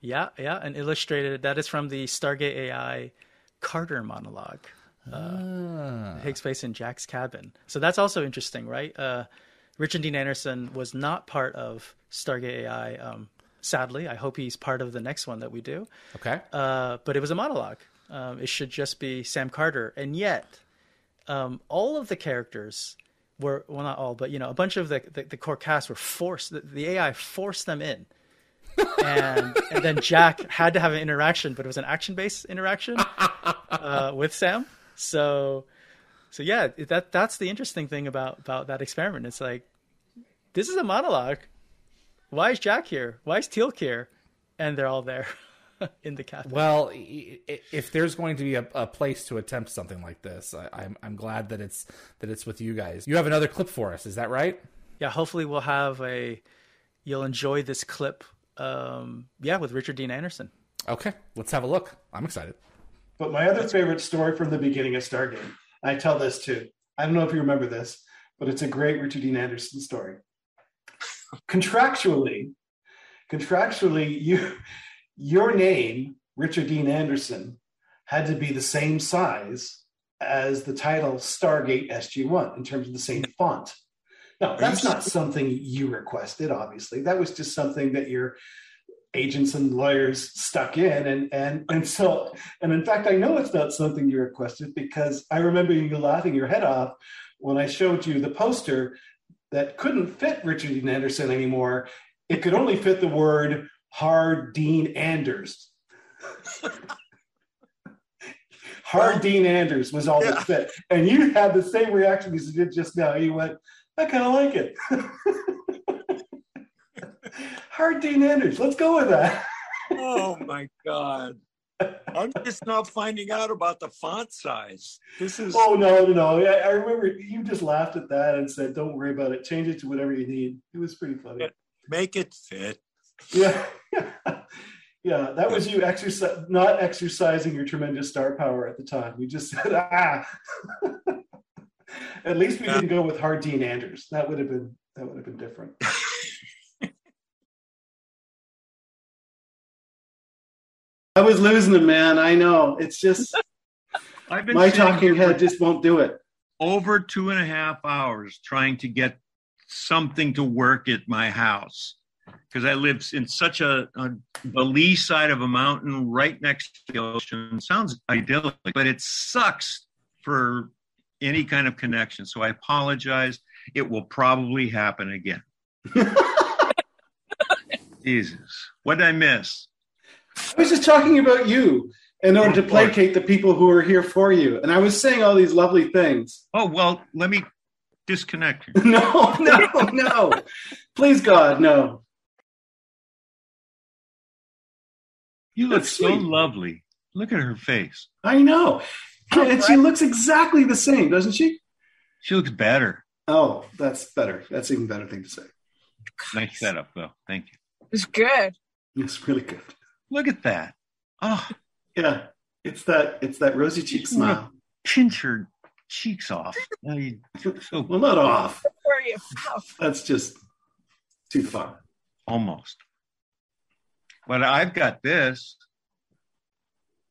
Yeah, yeah, and illustrated. That is from the Stargate A I Carter monologue. Uh, ah. It takes place in Jack's cabin. So that's also interesting, right? Uh Richard Dean Anderson was not part of Stargate A I, um, sadly. I hope he's part of the next one that we do. Okay. Uh, but it was a monologue. Um, it should just be Sam Carter. And yet, um, all of the characters were, well, not all, but, you know, a bunch of the, the, the core cast were forced, the, the A I forced them in. And, and then Jack had to have an interaction, but it was an action-based interaction uh, with Sam. So... So yeah, that that's the interesting thing about, about that experiment. It's like, this is a monologue. Why is Jack here? Why is Teal'c here? And they're all there in the cafe. Well, if there's going to be a, a place to attempt something like this, I, I'm I'm glad that it's that it's with you guys. You have another clip for us, is that right? Yeah, hopefully we'll have a. You'll enjoy this clip. Um, yeah, with Richard Dean Anderson. Okay, let's have a look. I'm excited. But my other favorite story from the beginning of Stargate. I tell this too. I don't know if you remember this, but it's a great Richard Dean Anderson story. Contractually, contractually, you, your name, Richard Dean Anderson, had to be the same size as the title Stargate S G one in terms of the same font. Now, that's not something you requested, obviously. That was just something that your agents and lawyers stuck in, and and and so and in fact, I know it's not something you requested, because I remember you laughing your head off when I showed you the poster that couldn't fit Richard Dean Anderson anymore. It could only fit the word Hard Dean Anders. Hard Dean Anders was all yeah. that fit, and you had the same reaction as you did just now. You went, I kind of like it. Hard Dean Anders. Let's go with that. Oh, my God. I'm just now finding out about the font size. This is. Oh, no, no, no. I remember you just laughed at that and said, don't worry about it. Change it to whatever you need. It was pretty funny. Make it fit. Yeah. Yeah, that was you exercise, not exercising your tremendous star power at the time. You just said, ah. At least we didn't go with Hard Dean Anders. That would have been, that would have been different. I was losing it, man. I know. It's just I've been my talking head just won't do it. Over two and a half hours trying to get something to work at my house, because I live in such a, a the lee side of a mountain right next to the ocean. Sounds idyllic, but it sucks for any kind of connection. So I apologize. It will probably happen again. Jesus. What did I miss? I was just talking about you in order to placate the people who are here for you. And I was saying all these lovely things. Oh, well, let me disconnect you. No, no, no. Please, God, no. You look so lovely. Look at her face. I know. And she looks exactly the same, doesn't she? She looks better. Oh, that's better. That's an even better thing to say. Nice setup, though. Thank you. It's good. It's really good. Look at that. Oh, yeah. It's that. It's that rosy cheek smile. Pinch your cheeks off. Now you, so well, not off. That's just too far. Almost. But I've got this.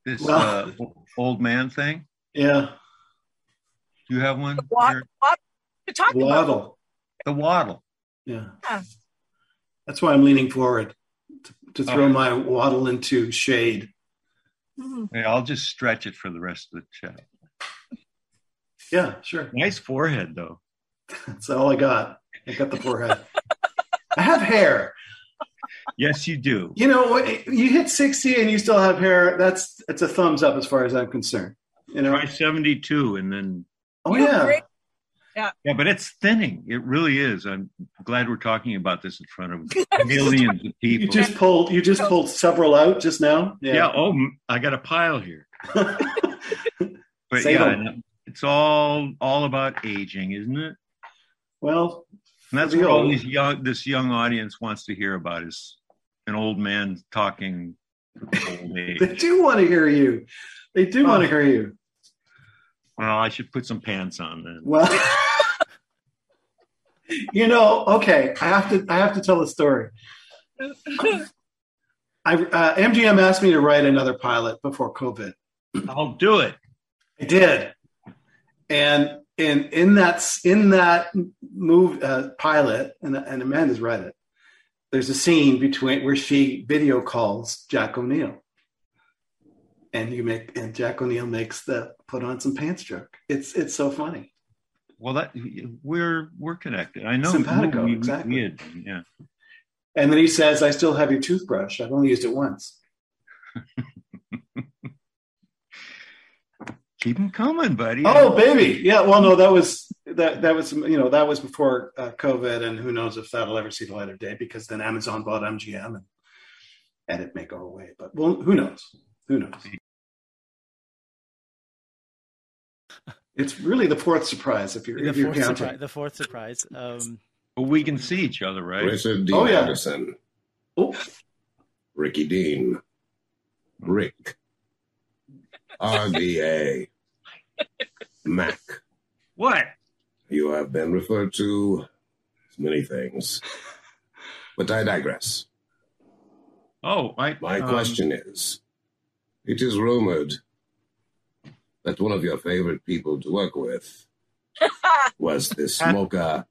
This well, uh, old man thing. Yeah. Do you have one? The waddle. The waddle. The waddle. Yeah. yeah. That's why I'm leaning forward to, to throw oh. my waddle into shade. Mm-hmm. I'll just stretch it for the rest of the chat. Yeah, sure. Nice forehead, though. That's all I got. I got the forehead. I have hair. Yes, you do. You know, you hit sixty and you still have hair. That's it's a thumbs up as far as I'm concerned. You know, try seventy-two and then. Oh yeah. Yeah. Yeah, but it's thinning. It really is. I'm glad we're talking about this in front of millions of people. You just pulled. You just pulled several out just now. Yeah. yeah oh, I got a pile here. But Save yeah, them. It's all all about aging, isn't it? Well. And that's what all these young, this young audience wants to hear about is an old man talking old age. They do want to hear you. They do oh. want to hear you. Well, I should put some pants on then. Well, you know, okay, I have to I have to tell a story. I uh, M G M asked me to write another pilot before COVID. I'll do it. I did. And And in that in that move uh, pilot, and, and Amanda's read it, there's a scene between where she video calls Jack O'Neill, and you make and Jack O'Neill makes the put on some pants joke. It's it's so funny. Well, that we're we're connected. I know. Simpatico, we, exactly. We had, yeah. And then he says, "I still have your toothbrush. I've only used it once." Keep them coming, buddy. Oh, baby. Yeah. Well, no, that was that. That was you know that was before uh, COVID, and who knows if that'll ever see the light of day because then Amazon bought M G M, and, and it may go away. But well, who knows? Who knows? It's really the fourth surprise if you're the if you're counting. Surprise, the fourth surprise. Um, well, we can see each other, right? Richard Dean oh, yeah. Anderson. Oh, Ricky Dean. Rick. R D A. Mac. What? You have been referred to as many things, but I digress. Oh, I... My um... question is, it is rumored that one of your favorite people to work with was this mocha,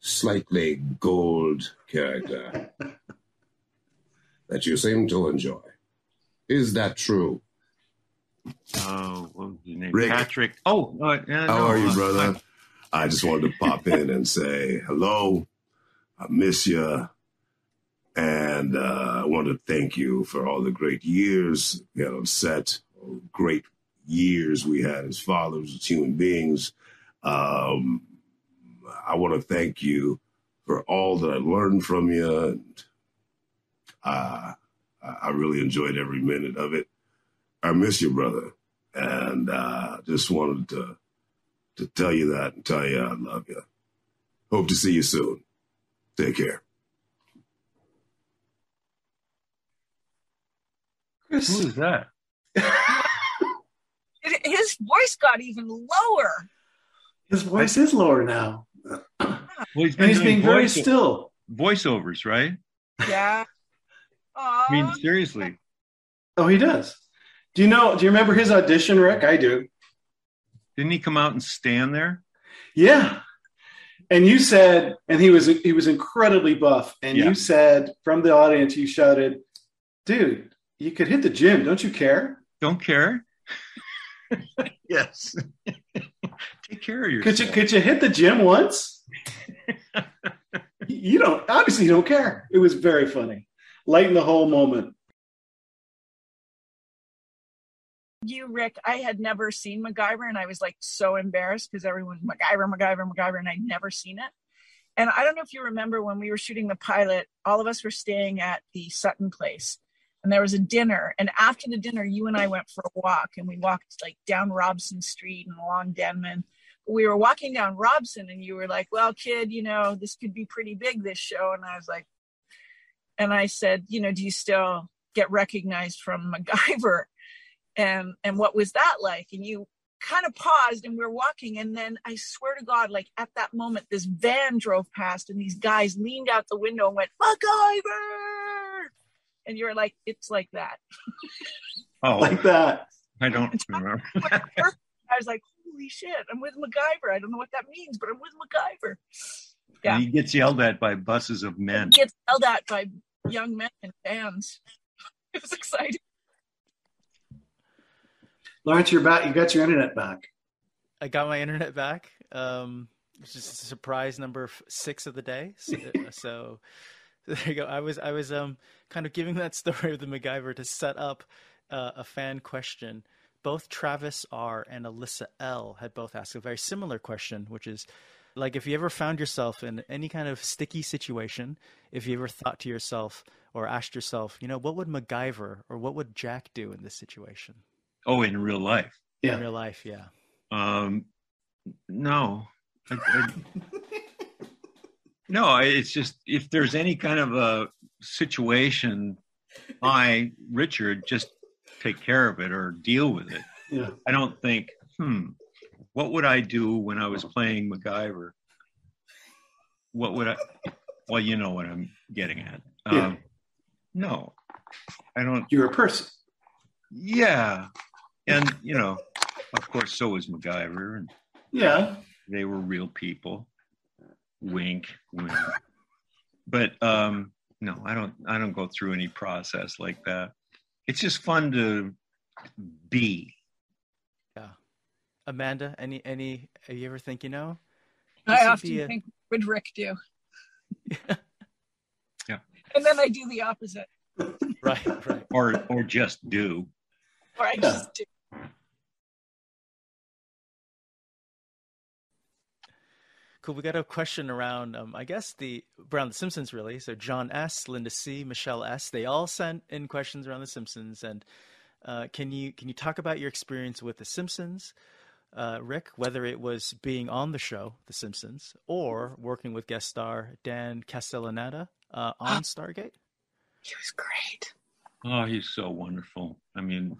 slightly gold character that you seem to enjoy. Is that true? Oh, what was your name? Rick. Patrick. Oh, uh, yeah, how no, are you, uh, brother? I just wanted to pop in and say hello. I miss you, and uh, I want to thank you for all the great years we had on set, great years we had as fathers, as human beings. Um, I want to thank you for all that I learned from you. And, uh, I really enjoyed every minute of it. I miss you, brother, and uh, just wanted to to tell you that and tell you I love you. Hope to see you soon. Take care. Chris, who is that? It, his voice got even lower. His voice is lower now. Well, he's been and he's being very still. Voiceovers, right? Yeah. I mean, seriously. Oh, he does. Do you know? Do you remember his audition, Rick? I do. Didn't he come out and stand there? Yeah. And you said, and he was he was incredibly buff. And yeah. you said from the audience, you shouted, "Dude, you could hit the gym. Don't you care? Don't care." Yes. Take care of yourself. Could you could you hit the gym once? You don't obviously you don't care. It was very funny. Lighten the whole moment. You, Rick, I had never seen MacGyver, and I was like so embarrassed because everyone MacGyver, MacGyver, MacGyver, and I'd never seen it. And I don't know if you remember when we were shooting the pilot, all of us were staying at the Sutton place, and there was a dinner. And after the dinner, you and I went for a walk, and we walked like down Robson Street and along Denman. We were walking down Robson, and you were like, well, kid, you know, this could be pretty big, this show. And I was like, and I said, you know, do you still get recognized from MacGyver? And, and what was that like? And you kind of paused, and we were walking. And then I swear to God, like at that moment, this van drove past, and these guys leaned out the window and went, MacGyver. And you were like, it's like that. Oh, like that. I don't remember. I was like, holy shit, I'm with MacGyver. I don't know what that means, but I'm with MacGyver. Yeah. And he gets yelled at by buses of men. He gets yelled at by young men in vans. It was exciting. Lawrence, you're back. You got your internet back. I got my internet back. Um, it's just surprise number six of the day. So, so there you go. I was I was um kind of giving that story of the MacGyver to set up uh, a fan question. Both Travis R and Alyssa L had both asked a very similar question, which is, like, if you ever found yourself in any kind of sticky situation, if you ever thought to yourself or asked yourself, you know, what would MacGyver or what would Jack do in this situation? Oh, in real life. Yeah. In real life, yeah. Um, no. I, I, no, it's just, if there's any kind of a situation, I, Richard, just take care of it or deal with it. Yeah. I don't think, hmm, what would I do when I was playing MacGyver? What would I, well, you know what I'm getting at. Um, yeah. No, I don't. You're a person. Yeah. And, you know, of course, so was MacGyver. And yeah. They were real people. Wink, wink. But um, no, I don't, I don't go through any process like that. It's just fun to be. Yeah. Amanda, any, any, are you ever think, you know? I often a... think, what would Rick do? Yeah. Yeah. And then I do the opposite. Right, right. Or, or just do. Or I just do. Cool. We got a question around, um, I guess, the around The Simpsons, really. So John S, Linda C, Michelle S, they all sent in questions around The Simpsons. And uh, can you can you talk about your experience with The Simpsons, uh, Rick? Whether it was being on the show, The Simpsons, or working with guest star Dan Castellaneta uh, on oh, Stargate. He was great. Oh, he's so wonderful. I mean,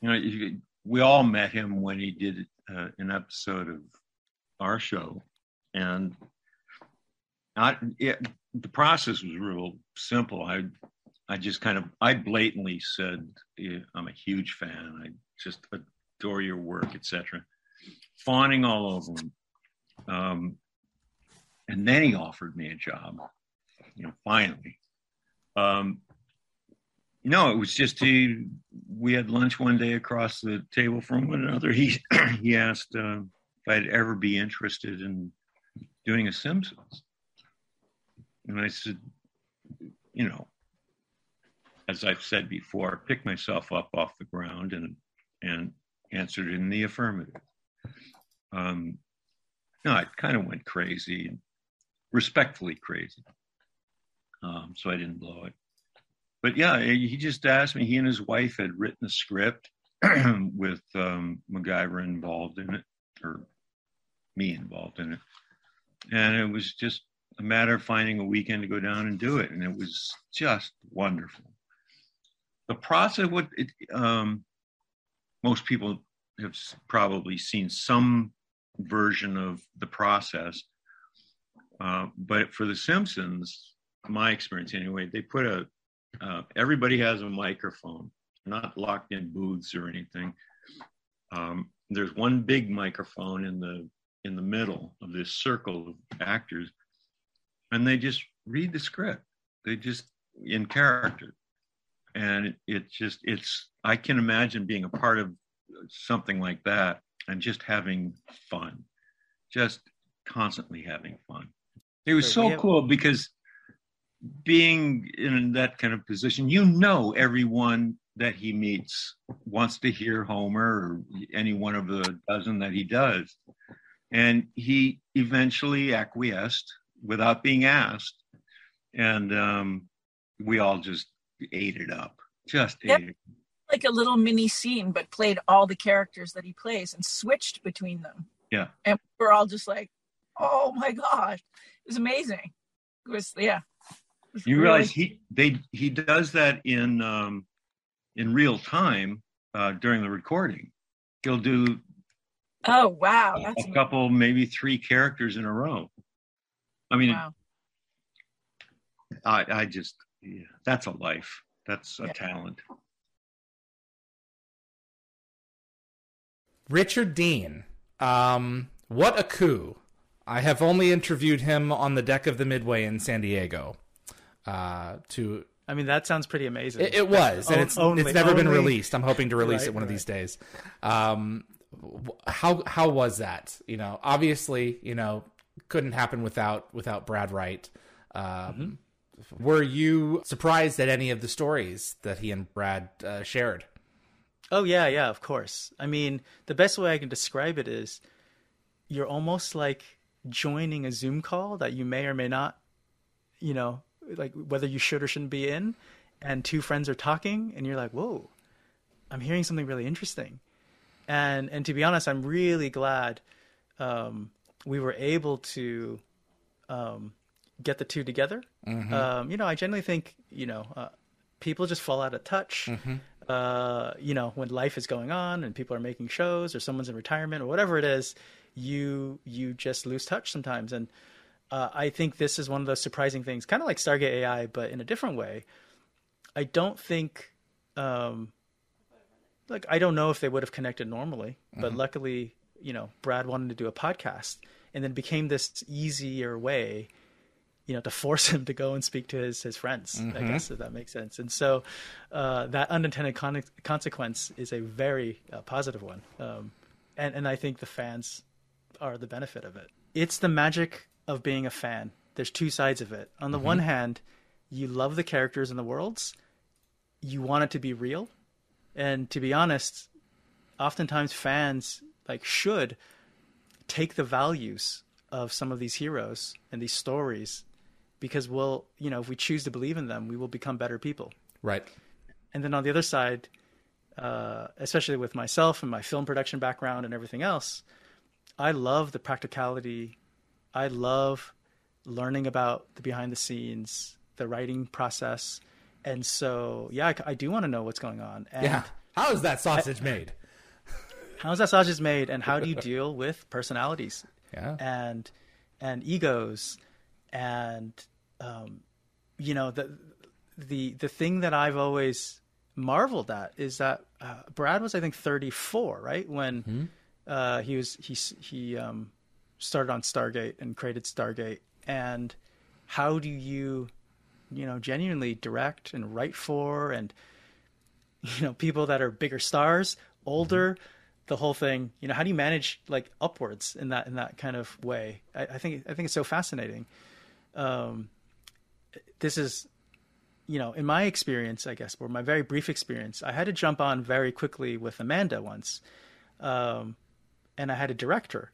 you know, you, we all met him when he did uh, an episode of our show, and I, it, the process was real simple. I, I just kind of, I blatantly said, I'm a huge fan. I just adore your work, et cetera. Fawning all over him. Um, and then he offered me a job, you know, finally. Um, no, it was just, he, we had lunch one day across the table from one another. He, he asked, uh, if I'd ever be interested in doing a Simpsons. And I said, you know, as I've said before, I picked myself up off the ground and and answered in the affirmative. Um, no, I kind of went crazy, respectfully crazy. Um, so I didn't blow it. But yeah, he just asked me, he and his wife had written a script with um, MacGyver involved in it, or me involved in it. And it was just a matter of finding a weekend to go down and do it. And it was just wonderful. The process, what it, um, most people have probably seen some version of the process. Uh, but for The Simpsons, my experience anyway, they put a, uh, everybody has a microphone, not locked in booths or anything. Um, There's one big microphone in the in the middle of this circle of actors, and they just read the script. They just in character, and it, it just it's. I can imagine being a part of something like that and just having fun, just constantly having fun. It was so cool because being in that kind of position, you know, everyone that he meets wants to hear Homer or any one of the dozen that he does. And he eventually acquiesced without being asked. And um, we all just ate it up. Just yep. ate it. Like a little mini scene, but played all the characters that he plays and switched between them. Yeah. And we're all just like, oh my gosh. It was amazing. It was, yeah. It was you really- realize he they he does that in um in real time uh during the recording. He'll do oh wow that's a amazing. couple, maybe three characters in a row. I mean wow. I I just yeah, that's a life. That's a yeah. talent. Richard Dean, um, what a coup. I have only interviewed him on the deck of the Midway in San Diego. Uh, to I mean, that sounds pretty amazing. It, it was, and it's only, it's never only. been released. I'm hoping to release right, it one right. of these days. Um, how how was that? You know, obviously, you know, couldn't happen without without Brad Wright. Um, mm-hmm. Were you surprised at any of the stories that he and Brad uh, shared? Oh, yeah, yeah, of course. I mean, the best way I can describe it is you're almost like joining a Zoom call that you may or may not, you know, like whether you should or shouldn't be in. And two friends are talking and you're like, whoa, I'm hearing something really interesting. And and to be honest, I'm really glad um, we were able to um, get the two together. Mm-hmm. Um, you know, I generally think, you know, uh, people just fall out of touch. Mm-hmm. Uh, you know, when life is going on and people are making shows or someone's in retirement or whatever it is, you you just lose touch sometimes. And uh, I think this is one of those surprising things, kind of like Stargate A I, but in a different way. I don't think, um, like, I don't know if they would have connected normally, mm-hmm. but luckily, you know, Brad wanted to do a podcast and then became this easier way, you know, to force him to go and speak to his, his friends, mm-hmm. I guess, if that makes sense. And so uh, that unintended con- consequence is a very uh, positive one. Um, and, and I think the fans are the benefit of it. It's the magic of being a fan. There's two sides of it. On the mm-hmm. one hand, you love the characters and the worlds. You want it to be real. And to be honest, oftentimes fans like should take the values of some of these heroes and these stories, because we'll, you know, if we choose to believe in them, we will become better people. Right. And then on the other side, uh, especially with myself and my film production background and everything else, I love the practicality. I love learning about the behind the scenes, the writing process. And so, yeah, I, I do want to know what's going on. And yeah. How is that sausage I, made? How is that sausage made? And how do you deal with personalities yeah. and, and egos? And, um, you know, the, the, the thing that I've always marveled at is that, uh, Brad was, I think, thirty-four, right? When, mm-hmm. uh, he was, he, he, um, started on Stargate and created Stargate. And how do you, you know, genuinely direct and write for, and, you know, people that are bigger stars, older, mm-hmm. the whole thing, you know, how do you manage like upwards in that, in that kind of way? I, I think, I think it's so fascinating. Um, this is, you know, in my experience, I guess, or my very brief experience, I had to jump on very quickly with Amanda once. Um, and I had to direct her,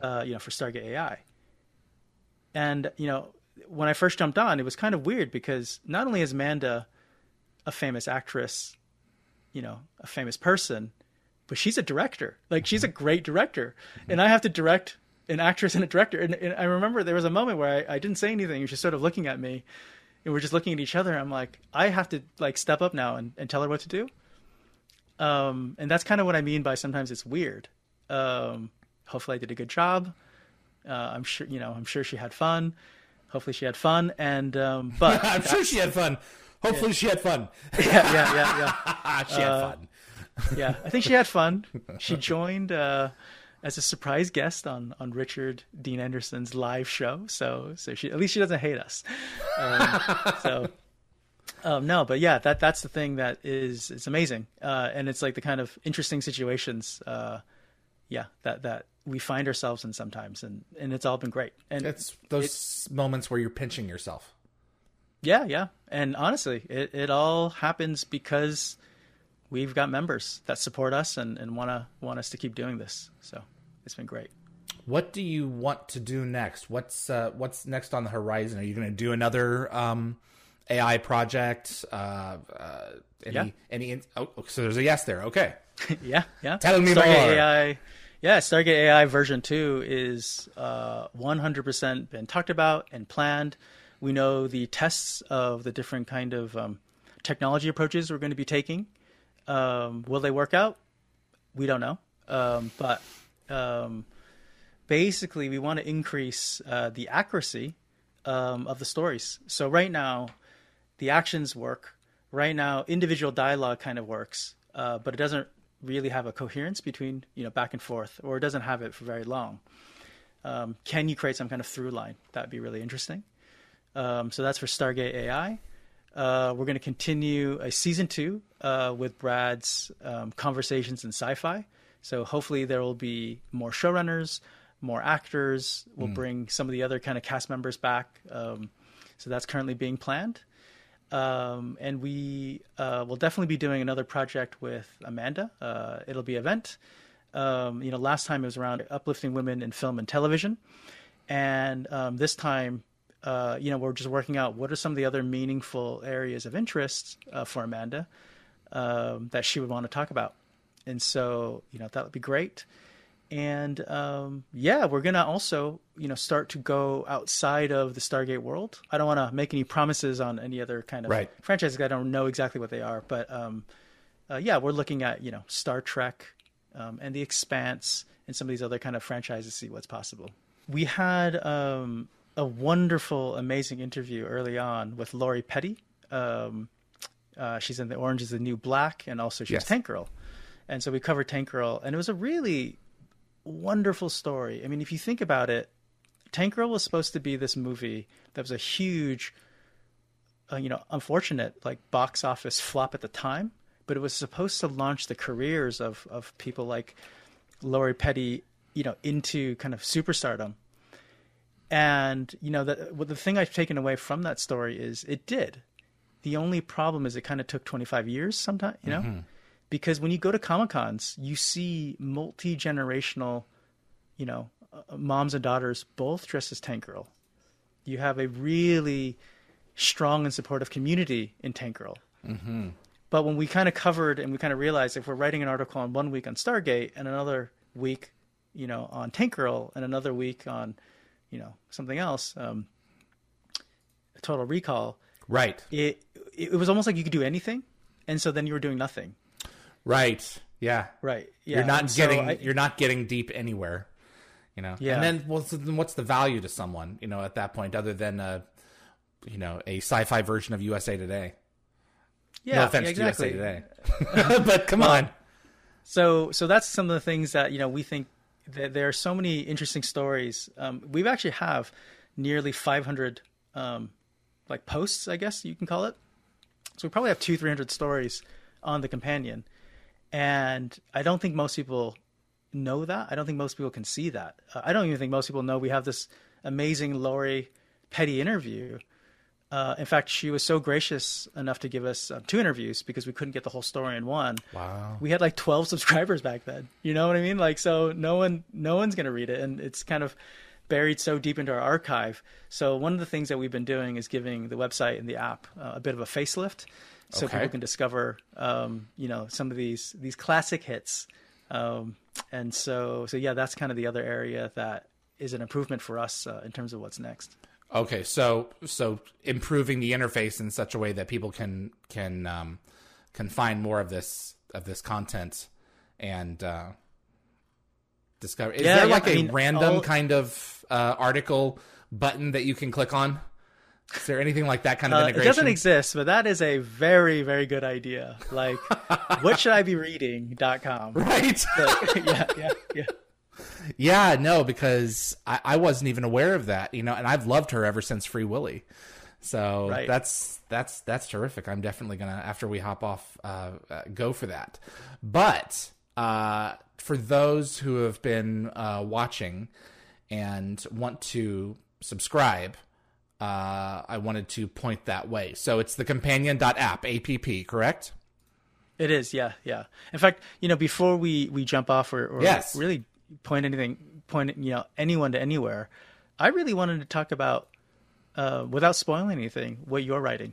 uh, you know, for Stargate A I. And, you know, when I first jumped on, it was kind of weird because not only is Amanda a famous actress, you know, a famous person, but she's a director. Like, she's a great director. And I have to direct an actress and a director. And, and I remember there was a moment where I, I didn't say anything. She was just sort of looking at me, and we're just looking at each other. I'm like, I have to like step up now and, and tell her what to do. Um, and that's kind of what I mean by sometimes it's weird. Um, hopefully I did a good job. Uh, I'm sure, you know, I'm sure she had fun. Hopefully she had fun. And, um, but I'm sure she had fun. Hopefully yeah. she had fun. Yeah. Yeah. Yeah. yeah. she had uh, fun. yeah, I think she had fun. She joined uh, as a surprise guest on, on Richard Dean Anderson's live show. So so she at least she doesn't hate us. Um, so um, no, but yeah, that that's the thing that is it's amazing, uh, and it's like the kind of interesting situations, uh, yeah, that that we find ourselves in sometimes, and, and it's all been great. And it's those it's, moments where you're pinching yourself. Yeah, yeah, and honestly, it it all happens because we've got members that support us and, and want to want us to keep doing this. So it's been great. What do you want to do next? What's uh, what's next on the horizon? Are you going to do another um, A I project? Uh, uh, any, yeah. Any? In- oh, so there's a yes there. Okay. yeah. Yeah. Tell me Stargate more. A I, yeah. Stargate A I version two is uh, one hundred percent been talked about and planned. We know the tests of the different kind of um, technology approaches we're going to be taking. Um, will they work out? We don't know. Um, but um, basically, we want to increase uh, the accuracy um, of the stories. So right now, the actions work. Right now, individual dialogue kind of works, uh, but it doesn't really have a coherence between, you know, back and forth, or it doesn't have it for very long. Um, can you create some kind of through line? That'd be really interesting. Um, so that's for Stargate A I. Uh, we're going to continue a season two uh, with Brad's um, conversations in sci-fi. So hopefully there will be more showrunners, more actors. We'll mm. bring some of the other kind of cast members back. Um, so that's currently being planned. Um, and we uh, will definitely be doing another project with Amanda. Uh, it'll be an event. Um, you know, last time it was around uplifting women in film and television. And um, this time... Uh, you know, we're just working out what are some of the other meaningful areas of interest uh, for Amanda um, that she would want to talk about. And so, you know, that would be great. And um, yeah, we're going to also, you know, start to go outside of the Stargate world. I don't want to make any promises on any other kind of right. franchises. I don't know exactly what they are, but um, uh, yeah, we're looking at, you know, Star Trek um, and The Expanse and some of these other kind of franchises to see what's possible. We had... Um, a wonderful, amazing interview early on with Lori Petty. Um, uh, she's in The Orange is the New Black, and also she's yes. Tank Girl. And so we covered Tank Girl, and it was a really wonderful story. I mean, if you think about it, Tank Girl was supposed to be this movie that was a huge, uh, you know, unfortunate like box office flop at the time, but it was supposed to launch the careers of, of people like Lori Petty, you know, into kind of superstardom. And, you know, the, the thing I've taken away from that story is it did. The only problem is it kind of took twenty-five years sometimes, you know, mm-hmm. because when you go to Comic-Cons, you see multi-generational, you know, moms and daughters both dressed as Tank Girl. You have a really strong and supportive community in Tank Girl. Mm-hmm. But when we kind of covered and we kind of realized if we're writing an article on one week on Stargate and another week, you know, on Tank Girl and another week on... you know, something else, um, Total Recall. Right. It, it was almost like you could do anything. And so then you were doing nothing. Right. Yeah. Right. Yeah. You're not and getting, so I, you're not getting deep anywhere, you know? Yeah. And then what's, what's the value to someone, you know, at that point, other than, uh, you know, a sci-fi version of U S A Today. Yeah. No offense exactly. to U S A Today, but come well, on. So, so that's some of the things that, you know, we think, there are so many interesting stories. Um, we actually have nearly five hundred um, like posts, I guess you can call it. So we probably have two, three hundred stories on The Companion. And I don't think most people know that. I don't think most people can see that. Uh, I don't even think most people know we have this amazing Lori Petty interview. Uh, in fact, she was so gracious enough to give us uh, two interviews because we couldn't get the whole story in one. Wow. We had like twelve subscribers back then. You know what I mean? Like, so no one, no one's going to read it. And it's kind of buried so deep into our archive. So one of the things that we've been doing is giving the website and the app uh, a bit of a facelift so okay. people can discover, um, you know, some of these, these classic hits. Um, and so, so yeah, that's kind of the other area that is an improvement for us uh, in terms of what's next. Okay, so so improving the interface in such a way that people can can um, can find more of this of this content and uh, discover. Is yeah, there yeah, like I a mean, random all... kind of uh, article button that you can click on? Is there anything like that kind of integration? Uh, it doesn't exist, but that is a very, very good idea. Like, what should I be reading dot com? Right? Like, yeah, yeah, yeah. Yeah, no, because I, I wasn't even aware of that, you know, and I've loved her ever since Free Willy. So right. that's that's that's terrific. I'm definitely going to, after we hop off, uh, uh, go for that. But uh, for those who have been uh, watching and want to subscribe, uh, I wanted to point that way. So it's the companion dot app, A P P, correct? It is, yeah, yeah. In fact, you know, before we, we jump off or, or yes. really... point anything, point, you know, anyone to anywhere. I really wanted to talk about, uh, without spoiling anything, what you're writing.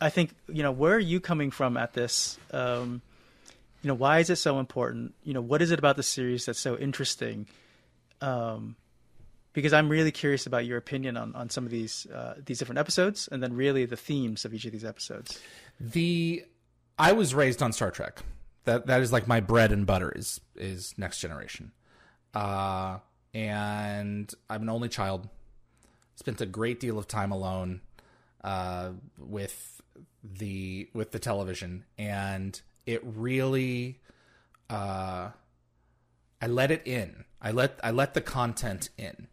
I think, you know, where are you coming from at this? Um, you know, why is it so important? You know, what is it about the series that's so interesting? Um, because I'm really curious about your opinion on, on some of these, uh, these different episodes, and then really the themes of each of these episodes. The, I was raised on Star Trek. That, that is like my bread and butter is, is Next Generation. Uh, and I'm an only child. Spent a great deal of time alone, uh, with the, with the television, and it really, uh, I let it in. I let I let the content in.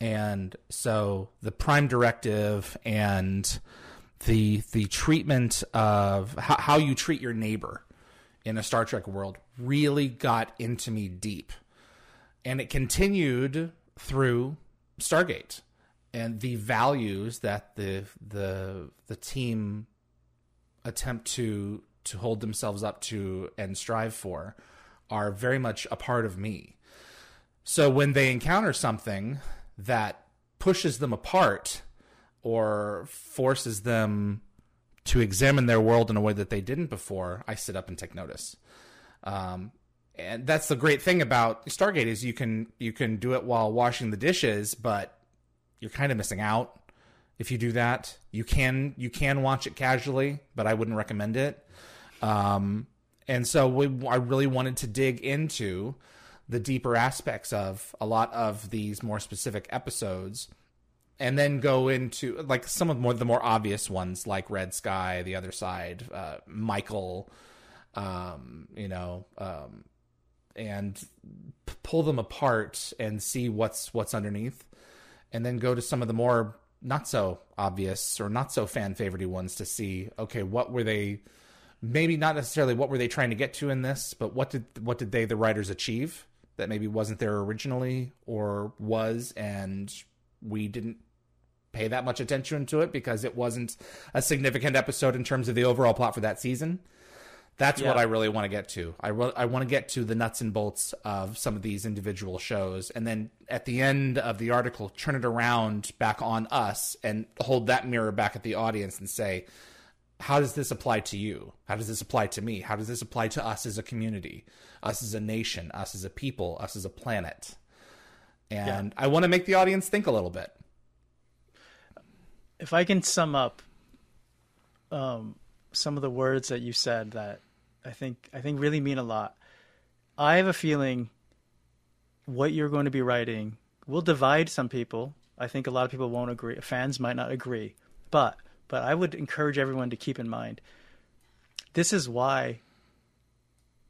And so the prime directive and the the treatment of how, how you treat your neighbor in a Star Trek world really got into me deep. And it continued through Stargate and the values that the the the team attempt to to hold themselves up to and strive for are very much a part of me. So when they encounter something that pushes them apart or forces them to examine their world in a way that they didn't before, I sit up and take notice. Um, and that's the great thing about Stargate is you can you can do it while washing the dishes, but you're kind of missing out if you do that. You can you can watch it casually, but I wouldn't recommend it. Um, and so we, I really wanted to dig into the deeper aspects of a lot of these more specific episodes, and then go into like some of more, the more obvious ones like Red Sky, The Other Side, uh, Michael, um, you know, um, and p- pull them apart and see what's, what's underneath, and then go to some of the more not so obvious or not so fan favorite ones to see, okay, what were they, maybe not necessarily what were they trying to get to in this, but what did, what did they, the writers achieve that maybe wasn't there originally or was, and we didn't pay that much attention to it because it wasn't a significant episode in terms of the overall plot for that season. That's yeah. what I really want to get to. I, re- I want to get to the nuts and bolts of some of these individual shows. And then at the end of the article, turn it around back on us and hold that mirror back at the audience and say, how does this apply to you? How does this apply to me? How does this apply to us as a community, us as a nation, us as a people, us as a planet? And yeah. I want to make the audience think a little bit. If I can sum up um, some of the words that you said that I think, I think really mean a lot. I have a feeling what you're going to be writing will divide some people. I think a lot of people won't agree. Fans might not agree, but But I would encourage everyone to keep in mind, this is why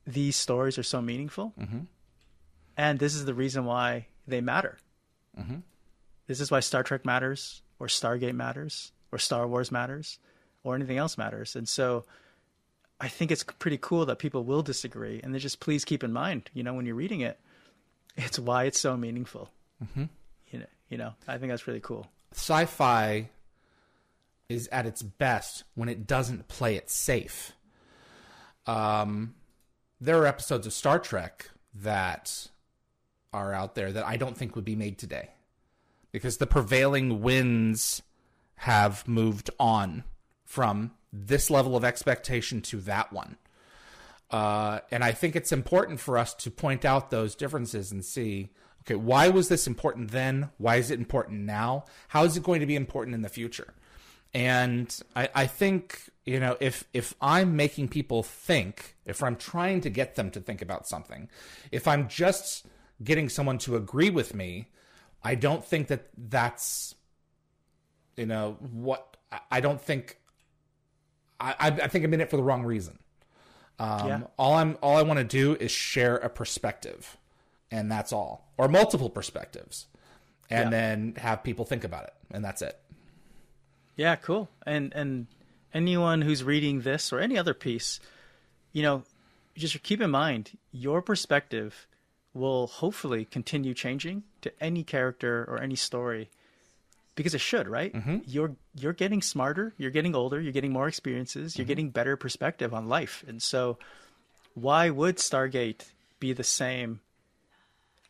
these stories are so meaningful. Mm-hmm. And this is the reason why they matter. Mm-hmm. This is why Star Trek matters, or Stargate matters, or Star Wars matters, or anything else matters. And so I think it's pretty cool that people will disagree. And then just please keep in mind, you know, when you're reading it, it's why it's so meaningful. Mm-hmm. You know, you know, I think that's really cool. Sci-fi is at its best when it doesn't play it safe. Um, there are episodes of Star Trek that are out there that I don't think would be made today because the prevailing winds have moved on from this level of expectation to that one. Uh, and I think it's important for us to point out those differences and see, okay, why was this important then? Why is it important now? How is it going to be important in the future? And I, I think, you know, if if I'm making people think, if I'm trying to get them to think about something, if I'm just getting someone to agree with me, I don't think that that's, you know, what I don't think. I, I think I'm in it for the wrong reason. Um, yeah. All I'm all I want to do is share a perspective, and that's all, or multiple perspectives, and yeah. then have people think about it, and that's it. Yeah, cool. And and anyone who's reading this or any other piece, you know, just keep in mind, your perspective will hopefully continue changing to any character or any story, because it should, right? Mm-hmm. You're you're getting smarter, you're getting older, you're getting more experiences, you're mm-hmm. getting better perspective on life. And so why would Stargate be the same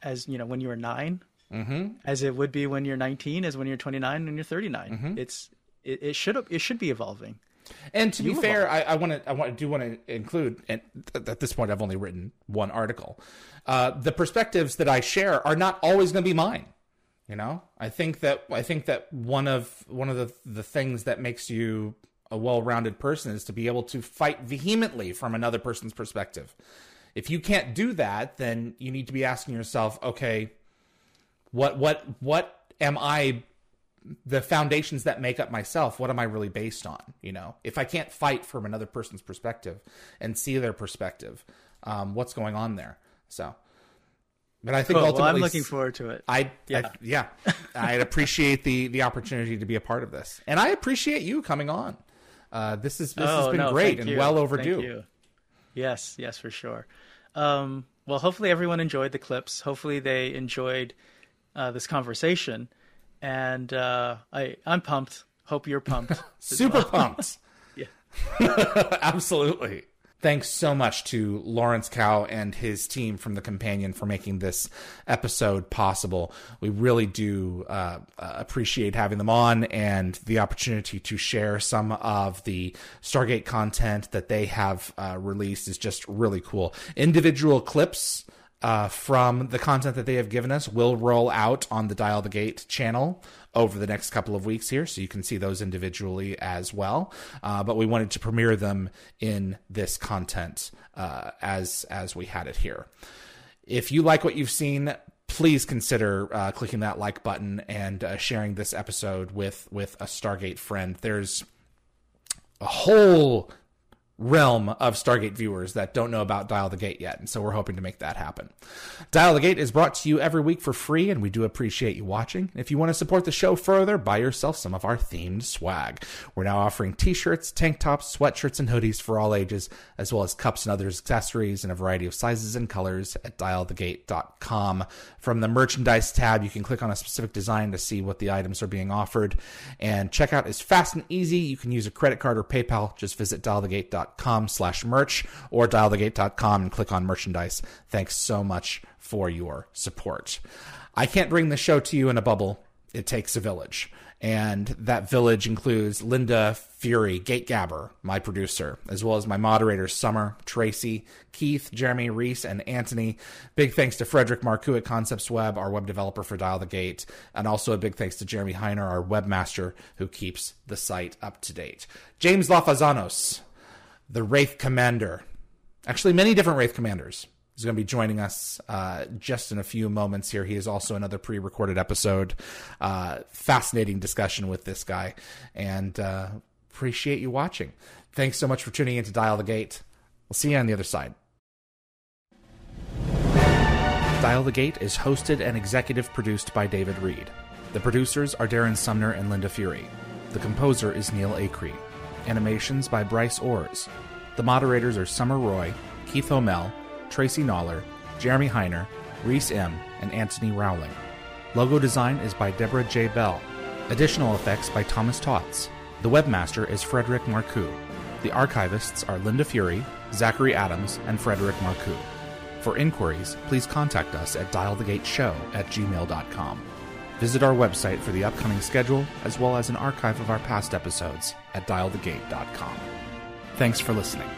as, you know, when you were nine, mm-hmm. as it would be when you're nineteen, as when you're twenty-nine, when you're thirty-nine? Mm-hmm. It's It, it should it should be evolving. And to Beautiful. be fair, I want to I want do want to include, and th- at this point I've only written one article. Uh, the perspectives that I share are not always going to be mine. You know, I think that I think that one of one of the, the things that makes you a well-rounded person is to be able to fight vehemently from another person's perspective. If you can't do that, then you need to be asking yourself, okay, what what what am I? The foundations that make up myself, what am I really based on? You know, if I can't fight from another person's perspective and see their perspective, um, what's going on there? So, but I think cool. ultimately well, I'm looking forward to it. I, yeah, I, yeah, I appreciate the, the opportunity to be a part of this, and I appreciate you coming on. Uh, this is, this oh, has been no, great and you. well overdue. Thank you. Yes. Yes, for sure. Um, well, hopefully everyone enjoyed the clips. Hopefully they enjoyed uh, this conversation. And uh, I, I'm pumped. Hope you're pumped. Super well. pumped. Yeah. Absolutely. Thanks so much to Lawrence Kao and his team from The Companion for making this episode possible. We really do uh, appreciate having them on and the opportunity to share some of the Stargate content that they have uh, released is just really cool. Individual clips Uh, from the content that they have given us will roll out on the Dial the Gate channel over the next couple of weeks here, so you can see those individually as well. Uh, but we wanted to premiere them in this content uh, as as we had it here. If you like what you've seen, please consider uh, clicking that like button and uh, sharing this episode with with a Stargate friend. There's a whole realm of Stargate viewers that don't know about Dial the Gate yet, and so we're hoping to make that happen. Dial the Gate is brought to you every week for free, and we do appreciate you watching. If you want to support the show further, buy yourself some of our themed swag. We're now offering t-shirts, tank tops, sweatshirts, and hoodies for all ages, as well as cups and other accessories in a variety of sizes and colors at dial the gate dot com. From the merchandise tab, you can click on a specific design to see what the items are being offered, and checkout is fast and easy. You can use a credit card or PayPal. Just visit dial the gate dot com slash merch or dial the gate dot com and click on merchandise. Thanks so much for your support. I can't bring the show to you in a bubble. It takes a village. And that village includes Linda Fury, Gate Gabber, my producer, as well as my moderators, Summer, Tracy, Keith, Jeremy, Reese, and Anthony. Big thanks to Frederick Marcoux at Concepts Web, our web developer for Dial the Gate. And also a big thanks to Jeremy Heiner, our webmaster, who keeps the site up to date. James Lafazanos, the Wraith Commander, actually many different Wraith Commanders, is going to be joining us uh, just in a few moments here. He is also another pre-recorded episode. Uh, fascinating discussion with this guy, and uh, appreciate you watching. Thanks so much for tuning in to Dial the Gate. We'll see you on the other side. Dial the Gate is hosted and executive produced by David Reed. The producers are Darren Sumner and Linda Fury. The composer is Neil Acree. Animations by Bryce Orrs. The moderators are Summer Roy, Keith O'Mell, Tracy Noller, Jeremy Heiner, Reese M., and Anthony Rowling. Logo design is by Deborah J. Bell. Additional effects by Thomas Tots. The webmaster is Frederick Marcoux. The archivists are Linda Fury, Zachary Adams, and Frederick Marcoux. For inquiries, please contact us at dial the gate show at gmail dot com. Visit our website for the upcoming schedule, as well as an archive of our past episodes at dial the gate dot com. Thanks for listening.